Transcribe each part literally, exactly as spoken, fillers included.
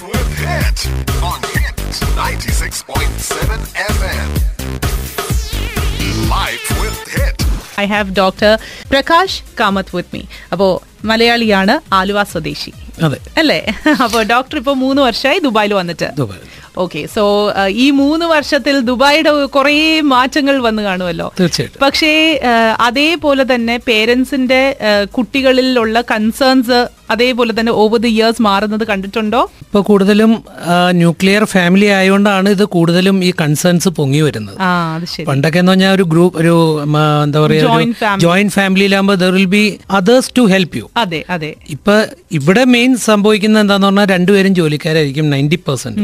Hit on Hit ninety-six point seven F M. Life with Hit. I have doctor Prakash Kamath with me. അപ്പോൾ മലയാളിയാണ്, ആലുവ സ്വദേശി അല്ലേ? അപ്പോൾ doctor ഇപ്പോൾ മൂന്ന് വർഷമായി ദുബായിൽ വന്നിട്ട്. ഓക്കെ, സോ ഈ മൂന്ന് വർഷത്തിൽ ദുബായിയുടെ കുറേ മാറ്റങ്ങൾ വന്നു കാണുമല്ലോ. തീർച്ചയായിട്ടും. പക്ഷേ അതേപോലെ തന്നെ പേരൻസിന്റെ കുട്ടികളിലുള്ള കൺസേൺസ് അതേപോലെ തന്നെ ഓവർ ദി ഇയേഴ്സ് മാറുന്നത് കണ്ടിട്ടുണ്ടോ? ഇപ്പോൾ കൂടുതലും ന്യൂക്ലിയർ ഫാമിലി ആയതുകൊണ്ടാണ് ഇത് കൂടുതലും ഈ കൺസേൺസ് പൊങ്ങി വരുന്നത്. പണ്ടൊക്കെ എന്ന് പറഞ്ഞാൽ ഒരു ഗ്രൂപ്പ്, ഒരു എന്താ പറയുക, ജോയിന്റ് ഫാമിലിയിലാകുമ്പോൾ there will be others to help you. അതെ അതെ. ഇപ്പൊ ഇവിടെ മെയിൻ സംഭവിക്കുന്നത് എന്താന്ന് പറഞ്ഞാൽ രണ്ടുപേരും ജോലിക്കാരായിരിക്കും, നയൻറ്റി പെർസെന്റ്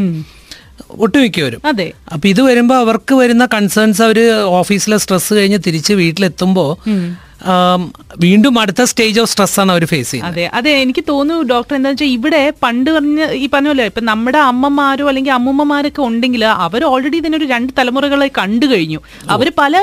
ഒട്ടുമിക്കവരും. അതെ. അപ്പൊ ഇത് വരുമ്പോ അവർക്ക് വരുന്ന കൺസേൺസ്, അവര് ഓഫീസിലെ സ്ട്രെസ് കഴിഞ്ഞ് തിരിച്ച് വീട്ടിലെത്തുമ്പോ വീണ്ടും അടുത്ത സ്റ്റേജ് ഓഫ് സ്ട്രെസ് ആണ് അവർ ഫേസ് ചെയ്യുന്നത്. അതെ അതെ. എനിക്ക് തോന്നുന്നു ഡോക്ടർ എന്താ വെച്ചാൽ ഇവിടെ പണ്ട് പറഞ്ഞ ഈ പറഞ്ഞല്ലോ, ഇപ്പൊ നമ്മുടെ അമ്മമാരോ അല്ലെങ്കിൽ അമ്മൂമ്മമാരൊക്കെ ഉണ്ടെങ്കിൽ അവർ ഓൾറെഡി ഇതിനൊരു രണ്ട് തലമുറകളെ കണ്ടു കഴിഞ്ഞു. അവർ പല,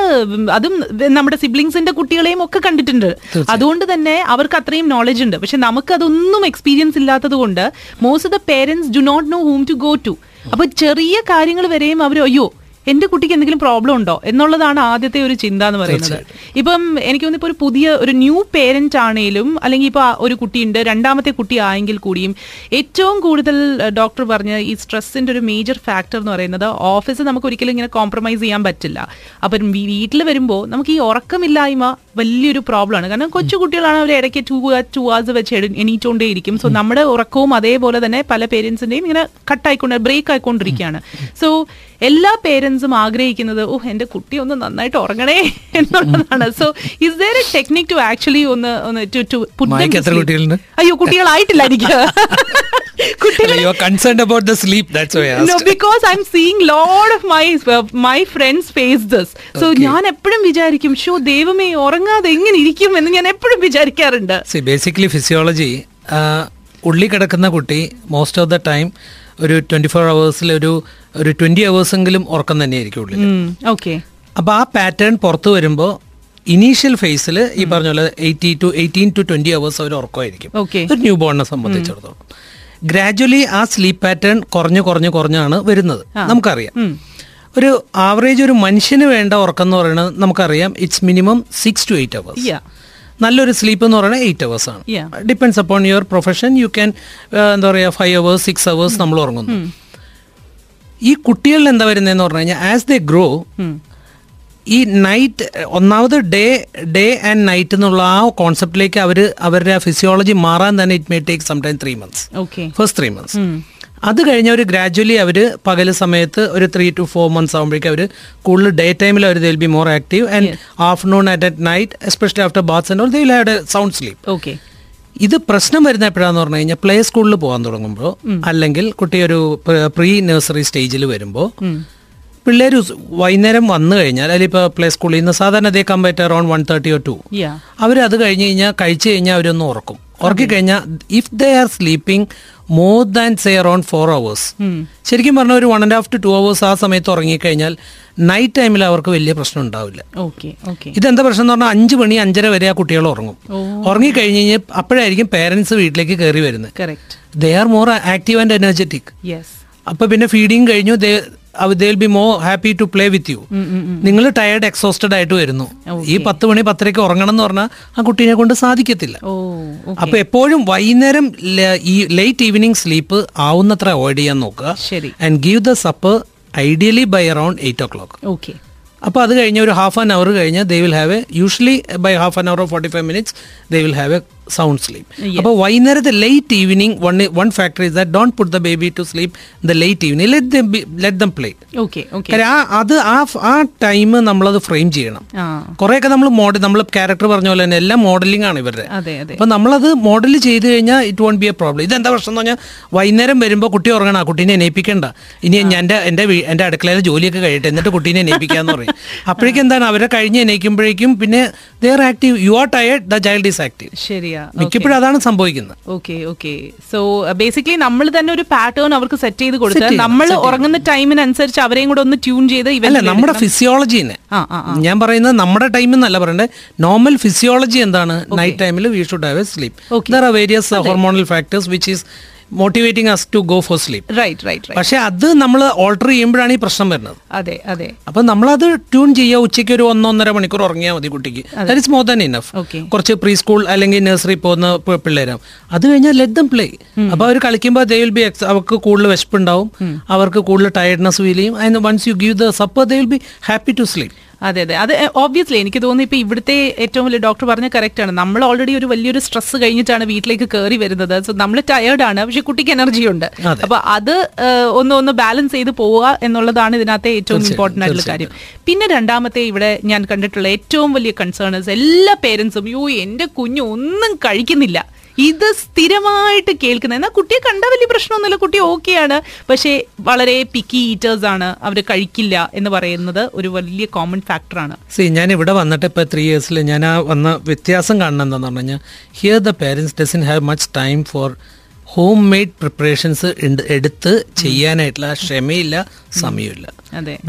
അതും നമ്മുടെ സിബ്ലിങ്സിന്റെ കുട്ടികളെയും ഒക്കെ കണ്ടിട്ടുണ്ട്. അതുകൊണ്ട് തന്നെ അവർക്ക് അത്രയും നോളജ് ഉണ്ട്. പക്ഷെ നമുക്ക് അതൊന്നും എക്സ്പീരിയൻസ് ഇല്ലാത്തത് കൊണ്ട് most of the parents do not know whom to go to. അപ്പൊ ചെറിയ കാര്യങ്ങൾ വരെയും അവർ അയ്യോ എന്റെ കുട്ടിക്ക് എന്തെങ്കിലും പ്രോബ്ലം ഉണ്ടോ എന്നുള്ളതാണ് ആദ്യത്തെ ഒരു ചിന്ത എന്ന് പറയുന്നത്. ഇപ്പം എനിക്ക് തോന്നുന്നു ഇപ്പൊ ഒരു പുതിയ ഒരു ന്യൂ പേരന്റ് ആണെങ്കിലും അല്ലെങ്കിൽ ഇപ്പൊ ഒരു കുട്ടിയുണ്ട്, രണ്ടാമത്തെ കുട്ടി ആയെങ്കിൽ കൂടിയും ഏറ്റവും കൂടുതൽ ഡോക്ടർ പറഞ്ഞ ഈ സ്ട്രെസ്സിന്റെ ഒരു മേജർ ഫാക്ടർ എന്ന് പറയുന്നത് ഓഫീസ് നമുക്ക് ഒരിക്കലും ഇങ്ങനെ കോംപ്രമൈസ് ചെയ്യാൻ പറ്റില്ല. അപ്പം വീട്ടിൽ വരുമ്പോൾ നമുക്ക് ഈ ഉറക്കമില്ലായ്മ വലിയൊരു പ്രോബ്ലമാണ്. കാരണം കൊച്ചു കുട്ടികളാണ്, അവർ ഇടയ്ക്ക് ടു ടു അവേഴ്സ് വെച്ച് എണീറ്റോണ്ടേയിരിക്കും. സോ നമ്മുടെ ഉറക്കവും അതേപോലെ തന്നെ പല പേരൻസിന്റെയും ഇങ്ങനെ കട്ടായിക്കൊണ്ട് ബ്രേക്ക് ആയിക്കൊണ്ടിരിക്കുകയാണ്. സോ എല്ലാ പേരൻസും ആഗ്രഹിക്കുന്നത് ഓ എന്റെ കുട്ടി ഒന്ന് നന്നായിട്ട് ഉറങ്ങണേ എന്നുള്ളതാണ്. So is there a technique to actually ഒന്ന് അയ്യോ കുട്ടികളായിട്ടില്ല എനിക്ക് because I am seeing lot of my my friends face this. So ഞാൻ എപ്പോഴും വിചാരിക്കും ഷോ ദൈവമേ ഉറങ്ങാതെ എങ്ങനെ ഇരിക്കും എന്ന് ഞാൻ എപ്പോഴും വിചാരിക്കാറുണ്ട്. ബേസിക്കലി ഫിസിയോളജി ഉള്ളി കിടക്കുന്ന കുട്ടി മോസ്റ്റ് ഓഫ് ദ ടൈം ഒരു ട്വന്റി ഫോർ അവേഴ്സിൽ ഒരു ഒരു ട്വന്റി അവേഴ്സെങ്കിലും ഉറക്കം തന്നെയായിരിക്കും ഉള്ളിൽ. ഓക്കെ. അപ്പോൾ ആ പാറ്റേൺ പുറത്ത് വരുമ്പോൾ ഇനീഷ്യൽ ഫേസിൽ ഈ പറഞ്ഞ പോലെ eighty to eighteen to twenty hours അവർ ഉറക്കമായിരിക്കും ഒരു ന്യൂ ബോണിനെ സംബന്ധിച്ചിടത്തോളം. ഗ്രാജുവലി ആ സ്ലീപ്പ് പാറ്റേൺ കുറഞ്ഞു കുറഞ്ഞു കുറഞ്ഞാണ് വരുന്നത്. നമുക്കറിയാം ഒരു ആവറേജ് ഒരു മനുഷ്യന് വേണ്ട ഉറക്കം എന്ന് പറയുന്നത് നമുക്കറിയാം it's minimum six to eight hours. നല്ലൊരു സ്ലീപ്പ് എന്ന് പറയുന്നത് എയ്റ്റ് അവേഴ്സ് ആണ്. Depends upon your profession you can എന്താ പറയുക ഫൈവ് അവേഴ്സ് സിക്സ് അവേഴ്സ് നമ്മൾ ഉറങ്ങുന്നു. ഈ കുട്ടികളിൽ എന്താ വരുന്നതെന്ന് പറഞ്ഞു കഴിഞ്ഞാൽ ആസ് ദേ ഗ്രോ ഈ നൈറ്റ്, ഒന്നാമത് ഡേ ഡേ ആൻഡ് നൈറ്റ് എന്നുള്ള ആ കോൺസെപ്റ്റിലേക്ക് അവർ അവരുടെ ഫിസിയോളജി മാറാൻ തന്നെ it may take sometime three months first three months. അത് കഴിഞ്ഞ് അവർ ഗ്രാജുവലി അവർ പകൽ സമയത്ത് ഒരു ത്രീ ടു ഫോർ മന്ത്സ് ആകുമ്പോഴേക്കും അവർ കൂടുതൽ ഡേ ടൈമിൽ അവർ they will be more active and afternoon and at night especially after baths and all they will have a sound sleep. Okay. ഇത് പ്രശ്നം വരുന്ന എപ്പോഴാന്ന് പറഞ്ഞു കഴിഞ്ഞാൽ പ്ലേ സ്കൂളിൽ പോകാൻ തുടങ്ങുമ്പോൾ അല്ലെങ്കിൽ കുട്ടി ഒരു പ്രീ നഴ്സറി സ്റ്റേജിൽ വരുമ്പോൾ പിള്ളേർ വൈകുന്നേരം വന്നു കഴിഞ്ഞാൽ അതിലിപ്പോൾ പ്ലേ സ്കൂളിൽ നിന്ന് സാധാരണ they come back around one thirty or two. അവർ അത് കഴിഞ്ഞ് കഴിഞ്ഞാൽ കഴിച്ചു കഴിഞ്ഞാൽ അവരൊന്ന് ഉറക്കും. ഉറക്കി കഴിഞ്ഞാൽ if they are sleeping more than say around four hours, ശരിക്കും പറഞ്ഞാൽ ഒരു one and half two two hours ആ സമയത്ത് ഉറങ്ങിക്കഴിഞ്ഞാൽ നൈറ്റ് ടൈമിൽ അവർക്ക് വലിയ പ്രശ്നം ഉണ്ടാവില്ല. ഇതെന്താ പ്രശ്നം എന്ന് പറഞ്ഞാൽ അഞ്ച് മണി അഞ്ചര വരെ ആ കുട്ടികൾ ഉറങ്ങും. ഉറങ്ങിക്കഴിഞ്ഞ് കഴിഞ്ഞാൽ അപ്പോഴായിരിക്കും പേരൻസ് വീട്ടിലേക്ക് കയറി വരുന്നത്. They are more active and energetic. അപ്പൊ പിന്നെ ഫീഡിങ് കഴിഞ്ഞു, they they will be more happy to play with you. നിങ്ങൾ ടയേർഡ് എക്സോസ്റ്റഡ് ആയിട്ട് വരുന്നു. ഈ പത്ത് മണി പത്തരയ്ക്ക് ഉറങ്ങണം എന്ന് പറഞ്ഞാൽ ആ കുട്ടീനെ കൊണ്ട് സാധിക്കത്തില്ല. അപ്പൊ എപ്പോഴും വൈകുന്നേരം ഈ ലേറ്റ് ഈവനിങ് സ്ലീപ്പ് ആവുന്നത്ര അവോയ്ഡ് ചെയ്യാൻ നോക്കുക and give the supper ideally by around eight o'clock. Okay. അപ്പോൾ അത് കഴിഞ്ഞ ഒരു ഹാഫ് ആൻ അവർ കഴിഞ്ഞാൽ they will have a usually by half an hour or forty five minutes they will have a sound sleep. അപ്പോൾ വൈകുന്നേരത്തെ late evening one one factor is that don't put the baby to sleep the late evening. Let them let them play. Okay. അത് ആ time നമ്മളത് frame ചെയ്യണം. കുറെയൊക്കെ നമ്മൾ model, നമ്മൾ character പറഞ്ഞ പോലെ തന്നെ എല്ലാം മോഡലിംഗ് ആണ് ഇവരുടെ. അപ്പോൾ നമ്മളത് മോഡൽ ചെയ്ത് കഴിഞ്ഞാൽ it won't be a problem. ഇതെന്താ പ്രശ്നം എന്ന് പറഞ്ഞാൽ വൈകുന്നേരം വരുമ്പോൾ കുട്ടി ഉറങ്ങണം, ആ കുട്ടീനെ എണീപ്പിക്കേണ്ട, ഇനി എൻ്റെ എൻ്റെ എൻ്റെ അടുക്കളയിലെ ജോലിയൊക്കെ കഴിയട്ടെ എന്നിട്ട് കുട്ടീനെ എണീപ്പിക്കാന്ന് പറയും. അപ്പോഴേക്കും എന്താണ് അവരെ കഴിഞ്ഞ് എണീക്കുമ്പോഴേക്കും പിന്നെ they are active, you are tired, the child is active. ശരിയാ. മിക്കപ്പോഴും അതാണ് സംഭവിക്കുന്നത്. Okay okay. സോ ബേസിക്കലി നമ്മൾ തന്നെ ഒരു പാറ്റേൺ അവർക്ക് സെറ്റ് ചെയ്ത് കൊടുത്താൽ നമ്മൾ ഉറങ്ങുന്ന ടൈമിനനുസരിച്ച് അവരെയും കൂടെ ഒന്ന് ട്യൂൺ ചെയ്ത് ഇവല്ല നമ്മുടെ ഫിസിയോളജീനെ, ഞാൻ പറയുന്നത് നമ്മുടെ ടൈം എന്നല്ല പറയണ്ടേ, നോർമൽ ഫിസിയോളജി എന്താണ് നൈറ്റ് ടൈമിൽ we should have a sleep. There are various hormonal factors which is motivating us to go for sleep. Right right പക്ഷെ അത് നമ്മൾ ഓൾട്ടർ ചെയ്യുമ്പോഴാണ് ഈ പ്രശ്നം വരുന്നത്. അതെ അതെ. അപ്പൊ നമ്മളത് ട്യൂൺ ചെയ്യുക. ഉച്ചയ്ക്ക് ഒരു ഒന്നൊന്നര മണിക്കൂർ ഉറങ്ങിയാൽ മതി കുട്ടിക്ക്. That is more than enough. കുറച്ച് പ്രീ സ്കൂൾ അല്ലെങ്കിൽ നഴ്സറി പോകുന്ന പിള്ളേരാകും. അത് കഴിഞ്ഞാൽ ലെറ്റ് ദം പ്ലേ. അപ്പൊ അവർ കളിക്കുമ്പോൾ ദേ വിൽ ബി അവർക്ക് കൂടുതൽ വിശപ്പുണ്ടാവും, അവർക്ക് കൂടുതൽ ടയർഡ്നെസ് ഫീൽ ചെയ്യും. And once you give the supper they will be happy to sleep. അതെ അതെ. അത് ഓബ്വിയസ്ലി എനിക്ക് തോന്നുന്നു ഇപ്പോൾ ഇവിടുത്തെ ഏറ്റവും വലിയ ഡോക്ടർ പറഞ്ഞ കറക്റ്റ് ആണ്. നമ്മൾ ഓൾറെഡി ഒരു വലിയൊരു സ്ട്രെസ് കഴിഞ്ഞിട്ടാണ് വീട്ടിലേക്ക് കയറി വരുന്നത്. സോ നമ്മൾ ടയേർഡാണ്, പക്ഷെ കുട്ടിക്ക് എനർജി ഉണ്ട്. അപ്പോൾ അത് ഒന്ന് ഒന്ന് ബാലൻസ് ചെയ്ത് പോവുക എന്നുള്ളതാണ് ഇതിനകത്തെ ഏറ്റവും ഇമ്പോർട്ടൻ്റ് ആയിട്ടുള്ള കാര്യം. പിന്നെ രണ്ടാമത്തെ ഇവിടെ ഞാൻ കണ്ടിട്ടുള്ള ഏറ്റവും വലിയ കൺസേൺസ്, എല്ലാ പേരൻസും യോ എൻ്റെ കുഞ്ഞ് ഒന്നും കഴിക്കുന്നില്ല ഇത് സ്ഥിരമായിട്ട് കേൾക്കുന്നത്. എന്നാൽ കുട്ടിയെ കണ്ട വലിയ പ്രശ്നമൊന്നുമില്ല, കുട്ടി ഓക്കെയാണ്, പക്ഷേ വളരെ പിക്കി ഈറ്റേഴ്സ് ആണ്, അവർ കഴിക്കില്ല എന്ന് പറയുന്നത് ഒരു വലിയ കോമൺ ഫാക്ടറാണ്. സി ഞാൻ ഇവിടെ വന്നിട്ട് ഇപ്പോൾ ത്രീ ഇയേഴ്സിൽ ഞാൻ ആ വന്ന വ്യത്യാസം കാണണം എന്താണെന്ന് പറഞ്ഞു കഴിഞ്ഞാൽ, here the parents doesn't have much time for home made preparations എടുത്ത് ചെയ്യാനായിട്ടുള്ള ക്ഷമയില്ല, സമയമില്ല.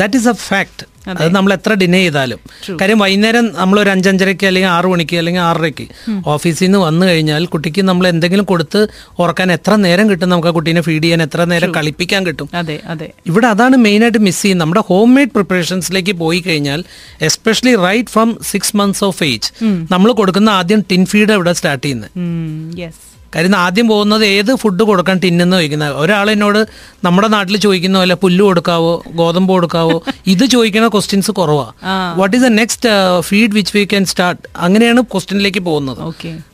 That is a fact. അത് നമ്മൾ എത്ര ഡിനേ ചെയ്താലും കാര്യം വൈകുന്നേരം നമ്മൾ ഒരു അഞ്ചഞ്ചരയ്ക്ക് അല്ലെങ്കിൽ ആറു മണിക്ക് അല്ലെങ്കിൽ ആറരയ്ക്ക് ഓഫീസിൽ നിന്ന് വന്നു കഴിഞ്ഞാൽ കുട്ടിക്ക് നമ്മൾ എന്തെങ്കിലും കൊടുത്ത് ഉറക്കാൻ എത്ര നേരം കിട്ടും, നമുക്ക് ആ കുട്ടീനെ ഫീഡ് ചെയ്യാൻ എത്ര നേരം കളിപ്പിക്കാൻ കിട്ടും. ഇവിടെ അതാണ് മെയിനായിട്ട് മിസ് ചെയ്യുന്നത്. നമ്മുടെ ഹോം മെയ്ഡ് പ്രിപ്പറേഷൻസിലേക്ക് പോയി കഴിഞ്ഞാൽ especially right from six months of age നമ്മൾ കൊടുക്കുന്ന ആദ്യം ടിൻ ഫീഡ് ഇവിടെ സ്റ്റാർട്ട് ചെയ്യുന്നത്. കാര്യം ആദ്യം പോകുന്നത് ഏത് ഫുഡ് കൊടുക്കാൻ ടിന്നെന്ന് ചോദിക്കുന്നത്. ഒരാളെന്നോട് നമ്മുടെ നാട്ടിൽ ചോദിക്കുന്ന പോലെ പുല്ല് കൊടുക്കാവോ, ഗോതമ്പ് കൊടുക്കാവോ, ഇത് ചോദിക്കുന്ന ക്വസ്റ്റ്യൻസ് കുറവാണ്. What is the next feed which we can start, അങ്ങനെയാണ് ക്വസ്റ്റ്യനിലേക്ക് പോകുന്നത്.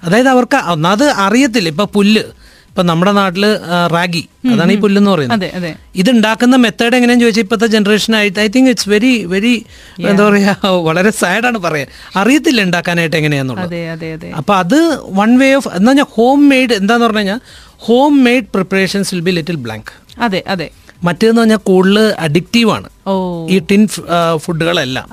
അതായത് അവർക്ക് അത് അറിയത്തില്ല. ഇപ്പൊ പുല്ല്, ഇപ്പൊ നമ്മുടെ നാട്ടില് റാഗി, അതാണ് ഈ പുല്ലെന്ന് പറയുന്നത്. ഇതുണ്ടാക്കുന്ന മെത്തേഡ് എങ്ങനെയാന്ന് ചോദിച്ചാൽ ഇപ്പോഴത്തെ ജനറേഷൻ ആയിട്ട് I think it's very very എന്താ പറയാ, വളരെ സാഡാണ് പറയാൻ. അറിയത്തില്ല ഉണ്ടാക്കാനായിട്ട് എങ്ങനെയാന്നുള്ളത്. അപ്പൊ അത് വൺ വേ ഓഫ് എന്താ പറഞ്ഞാൽ ഹോം മെയ്ഡ് എന്താന്ന് പറഞ്ഞു കഴിഞ്ഞാൽ home made preparations will be little blank. അതെ അതെ. മറ്റേന്ന് പറഞ്ഞാൽ കൂടുതൽ അഡിക്റ്റീവ് ആണ് ഈ ടിൻ ഫുഡുകളെല്ലാം.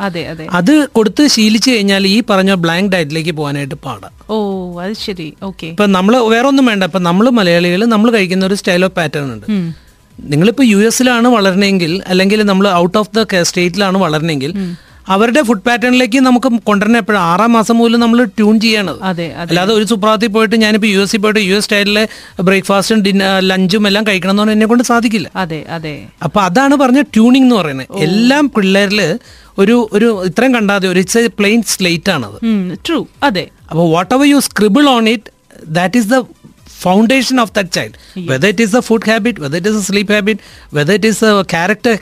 അത് കൊടുത്ത് ശീലിച്ചു കഴിഞ്ഞാൽ ഈ പറഞ്ഞ ബ്ലാങ്ക് ഡയറ്റിലേക്ക് പോകാനായിട്ട് പാടാ. ഓ അത് ശരി. ഓക്കെ. ഇപ്പൊ നമ്മള് വേറെ ഒന്നും വേണ്ട. ഇപ്പൊ നമ്മള് മലയാളികൾ നമ്മൾ കഴിക്കുന്ന ഒരു സ്റ്റൈൽ ഓഫ് പാറ്റേൺ ഉണ്ട്. നിങ്ങളിപ്പോ യു എസിലാണ് വളരണമെങ്കിൽ അല്ലെങ്കിൽ നമ്മൾ ഔട്ട് ഓഫ് ദ സ്റ്റേറ്റിലാണ് വളരണമെങ്കിൽ അവരുടെ ഫുഡ് പാറ്റേണിലേക്ക് നമുക്ക് കൊണ്ടുവരുന്ന എപ്പോഴും ആറാം മാസം പോലും നമ്മൾ ട്യൂൺ ചെയ്യണത്. അല്ലാതെ ഒരു സുപ്രഭാതത്തിൽ പോയിട്ട് ഞാനിപ്പോൾ യു എസിൽ പോയിട്ട് യു എസ് സ്റ്റൈലിലെ ബ്രേക്ക്ഫാസ്റ്റും ഡിന്നർ ലഞ്ചും എല്ലാം കഴിക്കണം എന്ന് പറഞ്ഞാൽ എന്നെ കൊണ്ട് സാധിക്കില്ല. അതെ അതെ. അപ്പൊ അതാണ് പറഞ്ഞ ട്യൂണിംഗ് എന്ന് പറയുന്നത്. എല്ലാം പിള്ളേരില് ഒരു ഒരു ഇത്രയും കണ്ടാതെ ഒരു ഇറ്റ്സ് എ പ്ലെയിൻ സ്ലേറ്റ് ആണത്. ട്രൂ. അതെ. അപ്പോൾ whatever you scribble on it, that is the foundation of that child. Yeah. Whether it is a food habit, whether it is a sleep habit, whether it is a character,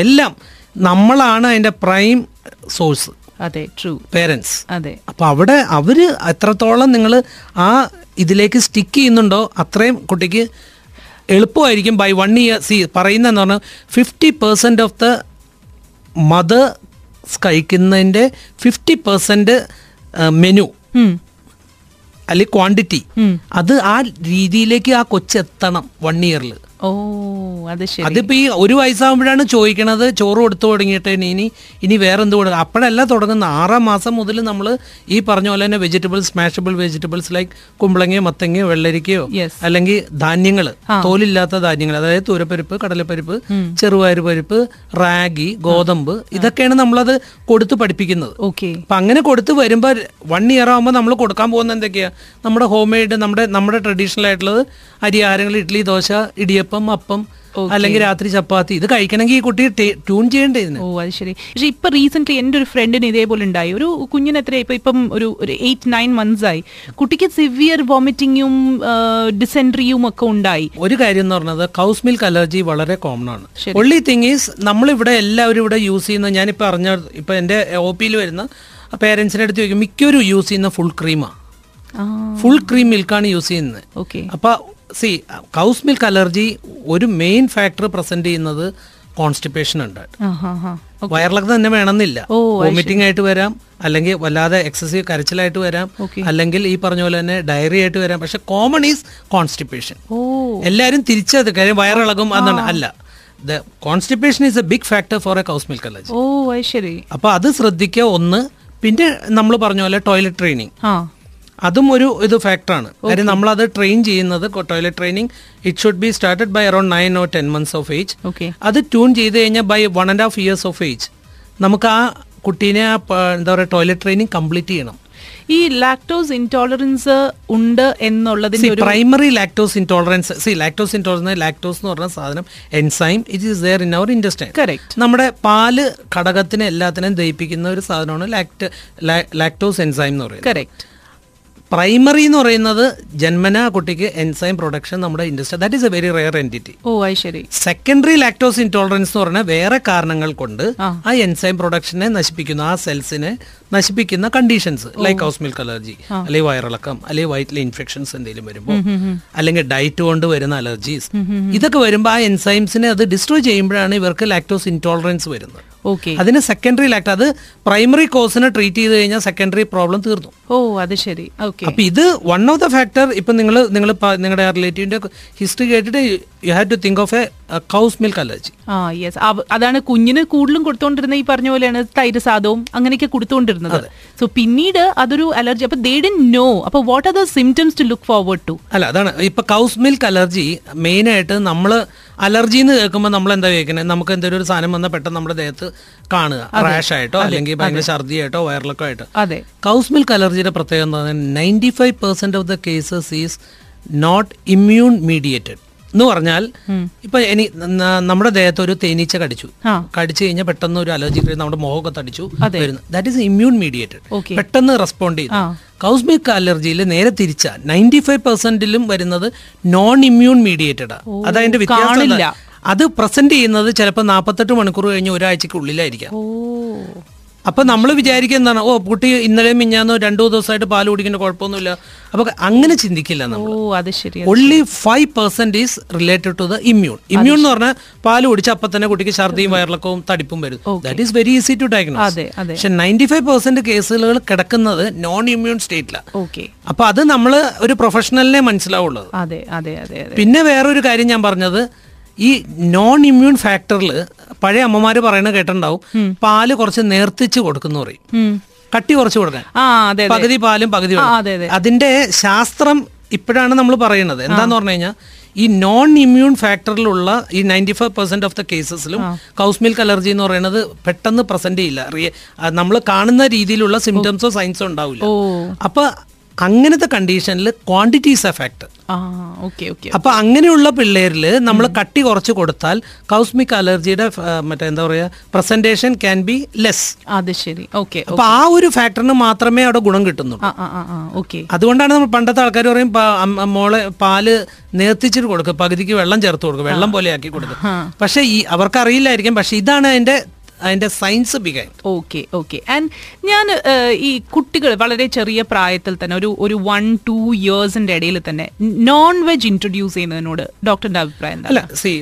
ellam nammalana adinte prime source. Ade true parents. Ade appo avade avaru atratholam ningal aa idilekku stick cheyyunnundo athrayum kuttikku eluppaayirikkum. By one year see parayna enna parna fifty percent of the mother കഴിക്കുന്നതിന്റെ fifty percent menu അല്ലെങ്കിൽ quantity അത് ആ രീതിയിലേക്ക് ആ കൊച്ചെത്തണം one ഇയറിൽ. ഓ അത് ശരി. അതിപ്പോ ഈ ഒരു വയസ്സാകുമ്പോഴാണ് ചോദിക്കണത് ചോറ് കൊടുത്തു തുടങ്ങിയിട്ട് ഇനി ഇനി വേറെന്ത് കൊടുക്കുക. അപ്പോഴല്ല തുടങ്ങുന്ന ആറാം മാസം മുതൽ നമ്മൾ ഈ പറഞ്ഞ പോലെ തന്നെ വെജിറ്റബിൾസ്, സ്മാഷബിൾ വെജിറ്റബിൾസ് ലൈക്ക് കുമ്പളങ്ങയോ മത്തങ്ങയോ വെള്ളരിക്കയോ അല്ലെങ്കിൽ ധാന്യങ്ങൾ, തോലില്ലാത്ത ധാന്യങ്ങൾ, അതായത് തുരപ്പരിപ്പ്, കടലപ്പരിപ്പ്, ചെറുപയർ പരിപ്പ്, റാഗി, ഗോതമ്പ്, ഇതൊക്കെയാണ് നമ്മളത് കൊടുത്ത് പഠിപ്പിക്കുന്നത്. ഓക്കെ. അപ്പൊ അങ്ങനെ കൊടുത്ത് വരുമ്പോ വൺ ഇയർ ആകുമ്പോൾ നമ്മൾ കൊടുക്കാൻ പോകുന്ന എന്തൊക്കെയാ നമ്മുടെ ഹോം മെയ്ഡ്, നമ്മുടെ നമ്മുടെ ട്രഡീഷണൽ ആയിട്ടുള്ളത് അരി ആഹാരങ്ങൾ, ഇഡ്ഡലി, ദോശ, ഇടിയപ്പം, അപ്പം അല്ലെങ്കിൽ രാത്രി ചപ്പാത്തി. ഇത് കഴിക്കണമെങ്കിൽ ഈ കുട്ടി ട്യൂൺ ചെയ്യേണ്ടേ. ഓ അത് ശരി. പക്ഷേ ഇപ്പൊ റീസെന്റ്ലി എൻ്റെ ഒരു ഫ്രണ്ടിന് ഇതേപോലെ ഉണ്ടായി. ഒരു കുഞ്ഞിന് എത്ര ഇപ്പൊ ഇപ്പം ഒരു എയ്റ്റ് നയൻ മന്ത്സ് ആയി, കുട്ടിക്ക് സിവിയർ വോമിറ്റിംഗും ഡിസെൻട്രിയും ഒക്കെ ഉണ്ടായി. ഒരു കാര്യം എന്ന് പറഞ്ഞത് കൗസ് മിൽക്ക് അലർജി വളരെ കോമൺ ആണ്. ഒൺലി തിങ് ഈസ് നമ്മളിവിടെ എല്ലാവരും ഇവിടെ യൂസ് ചെയ്യുന്ന, ഞാനിപ്പോൾ അറിഞ്ഞ ഇപ്പൊ എന്റെ ഒ പിയിൽ വരുന്ന പേരൻസിന്റെ അടുത്ത് ചോദിക്കും, മിക്കവരും യൂസ് ചെയ്യുന്ന ഫുൾ ക്രീമാണ്, ഫുൾ ക്രീം മിൽക്കാണ് യൂസ് ചെയ്യുന്നത്. ഓക്കെ. അപ്പൊ സി കൗസ് മിൽക്ക് അലർജി ഒരു മെയിൻ ഫാക്ടർ പ്രസന്റ് ചെയ്യുന്നത് കോൺസ്റ്റിപ്പേഷൻ ഉണ്ട്. വയറിളക്കം തന്നെ വേണമെന്നില്ല, വോമിറ്റിംഗ് ആയിട്ട് വരാം, അല്ലെങ്കിൽ വല്ലാതെ എക്സസീവ് കരച്ചിലായിട്ട് വരാം, അല്ലെങ്കിൽ ഈ പറഞ്ഞ പോലെ തന്നെ ഡയറി ആയിട്ട് വരാം. പക്ഷെ കോമൺ ഈസ് കോൺസ്റ്റിപ്പേഷൻ. എല്ലാവരും തിരിച്ചത് കാര്യം വയറിളകും എന്നാണ്. അല്ല, the constipation is a big factor for a cow's milk allergy. ഓ ശരി. അപ്പൊ അത് ശ്രദ്ധിക്കുക ഒന്ന്. പിന്നെ നമ്മൾ പറഞ്ഞ പോലെ ടോയ്ലറ്റ് ട്രെയിനിങ് അതും ഒരു ഇത് ഫാക്ടറാണ്. കാര്യം നമ്മളത് ട്രെയിൻ ചെയ്യുന്നത്, toilet training it should be started by around nine or ten months of age. അത് ട്യൂൺ ചെയ്ത് കഴിഞ്ഞാൽ by one and half years of age നമുക്ക് ആ കുട്ടീനെ എന്താ പറയുക ടോയ്ലറ്റ് ട്രെയിനിങ് കംപ്ലീറ്റ് ചെയ്യണം. ഈ ലാക്ടോസ് ഇൻടോളറൻസ് ഉണ്ട് എന്നുള്ളതിന്റെ primary lactose intolerance C lactose intolerance lactose എന്ന് പറഞ്ഞ സാധനം enzyme it is there in our intestine. Correct. നമ്മുടെ പാല് ഘടകത്തിന് എല്ലാത്തിനും ദഹിപ്പിക്കുന്ന ഒരു സാധനമാണ് ലാക്ട് ലാക്ടോസ് എൻസൈം എന്ന് പറയുന്നത്. കറക്റ്റ്. പ്രൈമറി എന്ന് പറയുന്നത് ജന്മനാ കുട്ടിക്ക് എൻസൈം പ്രൊഡക്ഷൻ നമ്മുടെ industry that is a very rare entity. ഓ ശരി. സെക്കൻഡറി ലാക്ടോസ് ഇൻടോളറൻസ് എന്ന് പറഞ്ഞാൽ വേറെ കാരണങ്ങൾ കൊണ്ട് ആ എൻസൈം പ്രൊഡക്ഷനെ നശിപ്പിക്കുന്ന ആ സെൽസിനെ നശിപ്പിക്കുന്ന conditions like cow's milk allergy അല്ലെങ്കിൽ വയറിളക്കം അല്ലെങ്കിൽ വയറ്റിലെ ഇൻഫെക്ഷൻസ് എന്തെങ്കിലും വരുമ്പോൾ അല്ലെങ്കിൽ ഡയറ്റ് കൊണ്ട് വരുന്ന അലർജീസ് ഇതൊക്കെ വരുമ്പോൾ ആ എൻസൈംസിനെ അത് ഡിസ്ട്രോയ് ചെയ്യുമ്പോഴാണ് ഇവർക്ക് ലാക്ടോസ് ഇൻടോളറൻസ് വരുന്നത്. ഓക്കെ. അതിന് സെക്കൻഡറി ലാക്ട അത് പ്രൈമറി കോസിനെ ട്രീറ്റ് ചെയ്ത് കഴിഞ്ഞാൽ സെക്കൻഡറി പ്രോബ്ലം തീർന്നു. ഓ അത് ശരി. ഓക്കെ. അപ്പൊ ഇത് വൺ ഓഫ് ദ ഫാക്ടർ. ഇപ്പൊ നിങ്ങൾ നിങ്ങൾ നിങ്ങളുടെ റിലേറ്റീവിന്റെ ഹിസ്റ്ററി കേട്ടിട്ട് you have to think of a cow's milk allergy. ആ യെസ്. അതാണ് കുഞ്ഞിന് കൂടുതലും കൊടുത്തോണ്ടിരുന്ന ഈ പറഞ്ഞ പോലെയാണ് തൈര് സാധവും അങ്ങനെയൊക്കെ കൊടുത്തോണ്ടിരുന്നത്. സോ പിന്നീട് അതൊരു അലർജി. അപ്പൊ ദേ ഡിഡ്ന്റ് നോ. അപ്പൊ what are the symptoms to look forward to? അല്ല അതാണ് ഇപ്പൊ ഹൗസ് മിൽക്ക് അലർജി മെയിനായിട്ട് നമ്മള് അലർജി എന്ന് കേൾക്കുമ്പോൾ നമ്മൾ എന്താ കേൾക്കുന്നത്? നമുക്ക് എന്തെങ്കിലും ഒരു സാധനം വന്നാൽ പെട്ടെന്ന് നമ്മുടെ ദേഹത്ത് കാണുക, റാഷ് ആയിട്ടോ അല്ലെങ്കിൽ ഭയങ്കര ഛർദിയായിട്ടോ വയറിളക്കോ ആയിട്ടോ. അതെ. ഹൗസ് മിൽക്ക് അലർജിയുടെ പ്രത്യേകത എന്ന് പറഞ്ഞാൽ ninety five percent of the cases is not immune mediated എന്ന് പറഞ്ഞാൽ ഇപ്പൊ എനി നമ്മുടെ ദേഹത്ത് ഒരു തേനീച്ച കടിച്ചു കടിച്ചു കഴിഞ്ഞാൽ പെട്ടെന്ന് ഒരു അലർജി നമ്മുടെ മുഖമൊക്കെ തടിച്ചു വരുന്നു. ദാറ്റ് ഈസ് ഇമ്മ്യൂൺ മീഡിയേറ്റഡ്, പെട്ടെന്ന് റെസ്പോണ്ട് ചെയ്തു. ഹൗസ് മിൽക്ക് അലർജിയിൽ നേരെ തിരിച്ച നയൻറ്റി ഫൈവ് പെർസെന്റിലും വരുന്നത് നോൺ ഇമ്മ്യൂൺ മീഡിയേറ്റഡാ. അതതിന്റെ വ്യത്യാസമില്ല. അത് പ്രസന്റ് ചെയ്യുന്നത് ചിലപ്പോൾ നാൽപ്പത്തെട്ട് മണിക്കൂർ കഴിഞ്ഞ് ഒരാഴ്ചക്കുള്ളിലായിരിക്കാം. അപ്പൊ നമ്മൾ വിചാരിക്കുക എന്താണ്, ഓ കുട്ടി ഇന്നലെ മിഞ്ഞാന്നോ രണ്ടോ ദിവസമായിട്ട് പാല് കുടിക്കുന്ന കുഴപ്പമൊന്നുമില്ല. അപ്പൊ അങ്ങനെ ചിന്തിക്കില്ല നമ്മൾ. Only five percent is related to the immune. Immune എന്ന് പറഞ്ഞാൽ പാല് കുടിച്ച അപ്പൊ തന്നെ കുട്ടിക്ക് ഛർദിയും വയറിളക്കവും തടിപ്പും വരും. That is very easy to diagnose. പക്ഷെ നയൻറ്റി ഫൈവ് പെർസെന്റ് കേസുകൾ കിടക്കുന്നത് നോൺ ഇമ്മ്യൂൺ സ്റ്റേറ്റിലാണ്. ഓക്കെ. അപ്പൊ അത് നമ്മൾ ഒരു പ്രൊഫഷണലിനെ മനസ്സിലാവുള്ളത്. പിന്നെ വേറൊരു കാര്യം ഞാൻ പറഞ്ഞത്, ഈ നോൺ ഇമ്മ്യൂൺ ഫാക്ടറിൽ പഴയ അമ്മമാര് പറയണ കേട്ടിട്ടുണ്ടാവും, പാല് കുറച്ച് നേർത്തിച്ച് കൊടുക്കുന്നു പറയും, കട്ടി കുറച്ച് കൊടുക്കാൻ, പകുതി പാലും പകുതി. അതിന്റെ ശാസ്ത്രം ഇപ്പോഴാണ് നമ്മൾ പറയുന്നത്. എന്താന്ന് പറഞ്ഞു കഴിഞ്ഞാൽ ഈ നോൺ ഇമ്മ്യൂൺ ഫാക്ടറിലുള്ള ഈ ninety five percent of the കേസസിലും ഹൗസ് മിൽക്ക് അലർജി എന്ന് പറയുന്നത് പെട്ടെന്ന് പ്രസന്റ് ചെയ്യില്ല. നമ്മൾ കാണുന്ന രീതിയിലുള്ള സിംറ്റംസോ സൈൻസോ ഉണ്ടാവില്ല. അപ്പൊ അങ്ങനത്തെ കണ്ടീഷനിൽ ക്വാണ്ടിറ്റീസ് എ ഫാക്ടർ. അപ്പൊ അങ്ങനെയുള്ള പിള്ളേരിൽ നമ്മൾ കട്ടി കുറച്ച് കൊടുത്താൽ ഹൗസ് മിൽക്ക് അലർജിയുടെ മറ്റേ എന്താ പറയാ പ്രസന്റേഷൻ ക്യാൻ ബി ലെസ്. അത് ശരി. ഓക്കെ. അപ്പൊ ആ ഒരു ഫാക്ടറിന് മാത്രമേ അവിടെ ഗുണം കിട്ടുന്നുള്ളൂ. അതുകൊണ്ടാണ് നമ്മൾ പണ്ടത്തെ ആൾക്കാർ പറയും മോളെ പാല് നേർത്തിച്ചിട്ട് കൊടുക്കുക, പകുതിക്ക് വെള്ളം ചേർത്ത് കൊടുക്കുക, വെള്ളം പോലെ ആക്കി കൊടുക്കുക. പക്ഷെ ഈ അവർക്കറിയില്ലായിരിക്കും. പക്ഷെ ഇതാണ് അതിന്റെ അതിന്റെ science behind. Okay. Okay. And ഞാൻ ഈ കുട്ടികൾ വളരെ ചെറിയ പ്രായത്തിൽ തന്നെ ഒരു ഒരു വൺ ടു ഇയേഴ്സിന്റെ ഇടയിൽ തന്നെ നോൺ വെജ് ഇൻട്രൊഡ്യൂസ് ചെയ്യുന്നതിനോട് ഡോക്ടറിന്റെ അഭിപ്രായം? അല്ല സി,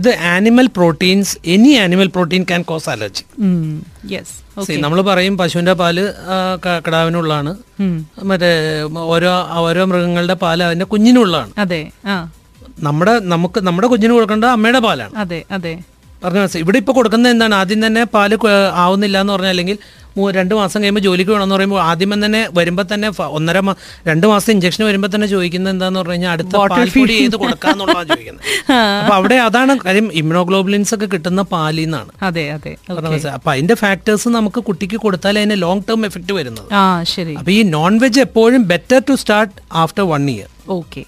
ഇത് animal proteins, any animal protein can cause allergy. Yes. നമ്മൾ പറയും പശുവിന്റെ പാല് കിടാവിനുള്ളതാണ്, മറ്റേ ഓരോ ഓരോ മൃഗങ്ങളുടെ പാല് അതിന്റെ കുഞ്ഞിനുള്ളതാണ്. അതെ. നമ്മുടെ നമുക്ക് നമ്മുടെ കുഞ്ഞിന് കൊടുക്കേണ്ട അമ്മയുടെ പാലാണ്. അതെ. അതെ. പറഞ്ഞ മനസ്സിലായി. ഇവിടെ ഇപ്പോൾ കൊടുക്കുന്നത് എന്താണ്, ആദ്യം തന്നെ പാല് ആവുന്നില്ല എന്ന് പറഞ്ഞാൽ അല്ലെങ്കിൽ രണ്ട് മാസം കഴിയുമ്പോൾ ജോലിക്ക് വേണമെന്ന് പറയുമ്പോൾ ആദ്യം തന്നെ വരുമ്പോൾ തന്നെ ഒന്നര രണ്ട് മാസം ഇഞ്ചക്ഷൻ വരുമ്പോൾ തന്നെ ചോദിക്കുന്നത് എന്താന്ന് പറഞ്ഞു കഴിഞ്ഞാൽ അടുത്ത പാൽ ഫീഡ് ചെയ്ത് കൊടുക്കാന്നുള്ളതാണ് ചോദിക്കുന്നത്. അപ്പൊ അവിടെ അതാണ് കാര്യം. ഇമ്യൂണോഗ്ലോബുലിൻസ് ഒക്കെ കിട്ടുന്ന പാലിൽ നിന്നാണ്. അപ്പൊ അതിന്റെ ഫാക്ടേഴ്സ് നമുക്ക് കുട്ടിക്ക് കൊടുത്താൽ അതിന് ലോങ് ടേം എഫക്ട് വരുന്നത്. അപ്പൊ ഈ നോൺ വെജ് എപ്പോഴും better to start after one year. Okay.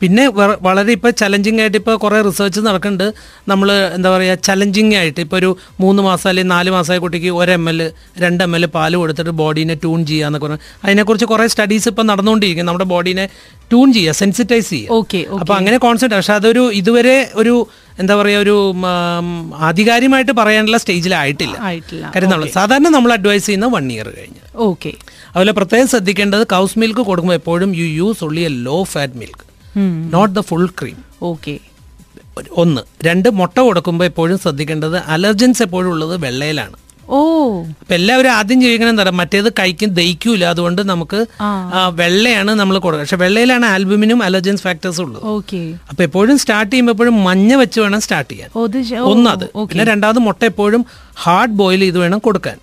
പിന്നെ വളരെ ഇപ്പൊ ചലഞ്ചിങ് ആയിട്ട് ഇപ്പൊ കുറെ റിസർച്ച് നടക്കുന്നുണ്ട്. നമ്മള് എന്താ പറയാ ചലഞ്ചിങ് ആയിട്ട് ഇപ്പൊ ഒരു മൂന്ന് മാസം അല്ലെങ്കിൽ നാല് മാസമായ കുട്ടിക്ക് ഒരു എം എൽ രണ്ട് എം എൽ പാല് കൊടുത്തിട്ട് ബോഡീനെ ട്യൂൺ ചെയ്യാന്നൊക്കെ പറഞ്ഞു. അതിനെക്കുറിച്ച് കുറെ സ്റ്റഡീസ് ഇപ്പൊ നടന്നുകൊണ്ടിരിക്കും. നമ്മുടെ ബോഡീനെ ട്യൂൺ ചെയ്യുക, സെൻസിറ്റൈസ് ചെയ്യുക. അപ്പൊ അങ്ങനെ കോൺസെപ്റ്റ്. പക്ഷെ അതൊരു ഇതുവരെ ഒരു എന്താ പറയാ ഒരു ആധികാരികമായിട്ട് പറയാനുള്ള സ്റ്റേജിലായിട്ടില്ല. കാര്യം സാധാരണ നമ്മൾ അഡ്വൈസ് ചെയ്യുന്ന വൺ ഇയർ കഴിഞ്ഞ്. ഓക്കെ. അതുപോലെ പ്രത്യേകം ശ്രദ്ധിക്കേണ്ടത് ഹൗസ് മിൽക്ക് കൊടുക്കുമ്പോൾ എപ്പോഴും you use only a low fat milk, not the full cream. Okay. ഒന്ന് രണ്ട് മുട്ട കൊടുക്കുമ്പോൾ എപ്പോഴും ശ്രദ്ധിക്കേണ്ടത് അലർജൻസ് എപ്പോഴും ഉള്ളത് വെള്ളയിലാണ്. ഓ. അപ്പൊ എല്ലാവരും ആദ്യം ചോദിക്കണം എന്താ മറ്റേത് കഴിക്കും ദഹിക്കൂല, അതുകൊണ്ട് നമുക്ക് വെള്ളയാണ് നമ്മൾ കൊടുക്കുക. പക്ഷെ വെള്ളയിലാണ് ആൽബുമിനും അലർജൻസ് ഫാക്ടേഴ്സും ഉള്ളത്. ഓക്കെ. അപ്പൊ എപ്പോഴും സ്റ്റാർട്ട് ചെയ്യുമ്പോൾ എപ്പോഴും മഞ്ഞ വെച്ച് വേണം സ്റ്റാർട്ട് ചെയ്യാൻ. ഒന്നത്. പിന്നെ രണ്ടാമത് മുട്ട എപ്പോഴും ഹാർഡ് ബോയിൽ ചെയ്ത് വേണം കൊടുക്കാൻ.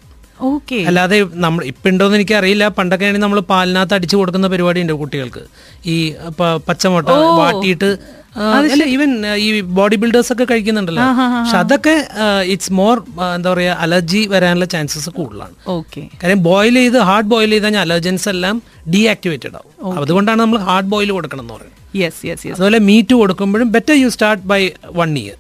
ഓക്കെ. അല്ലാതെ നമ്മൾ ഇപ്പം ഉണ്ടോന്ന് എനിക്ക് അറിയില്ല. പണ്ടൊക്കെയാണെങ്കിൽ നമ്മൾ പാലിനകത്ത് അടിച്ചു കൊടുക്കുന്ന പരിപാടി ഉണ്ട് കുട്ടികൾക്ക്. ഈ പച്ചമുട്ട വാട്ടിയിട്ട് ഈവൻ ഈ ബോഡി ബിൽഡേഴ്സ് ഒക്കെ കഴിക്കുന്നുണ്ടല്ലോ, പക്ഷെ അതൊക്കെ ഇറ്റ്സ് മോർ എന്താ പറയാ അലർജി വരാനുള്ള ചാൻസസ് കൂടുതലാണ്. കാര്യം ബോയിൽ ചെയ്ത് ഹാർഡ് ബോയിൽ ചെയ്ത് കഴിഞ്ഞാൽ അലർജൻസ് എല്ലാം ഡീആക്ടിവേറ്റഡ് ആവും. അതുകൊണ്ടാണ് നമ്മൾ ഹാർഡ് ബോയിൽ കൊടുക്കണം എന്ന് പറയുന്നത്. അതുപോലെ മീറ്റ് കൊടുക്കുമ്പോഴും better you start by one year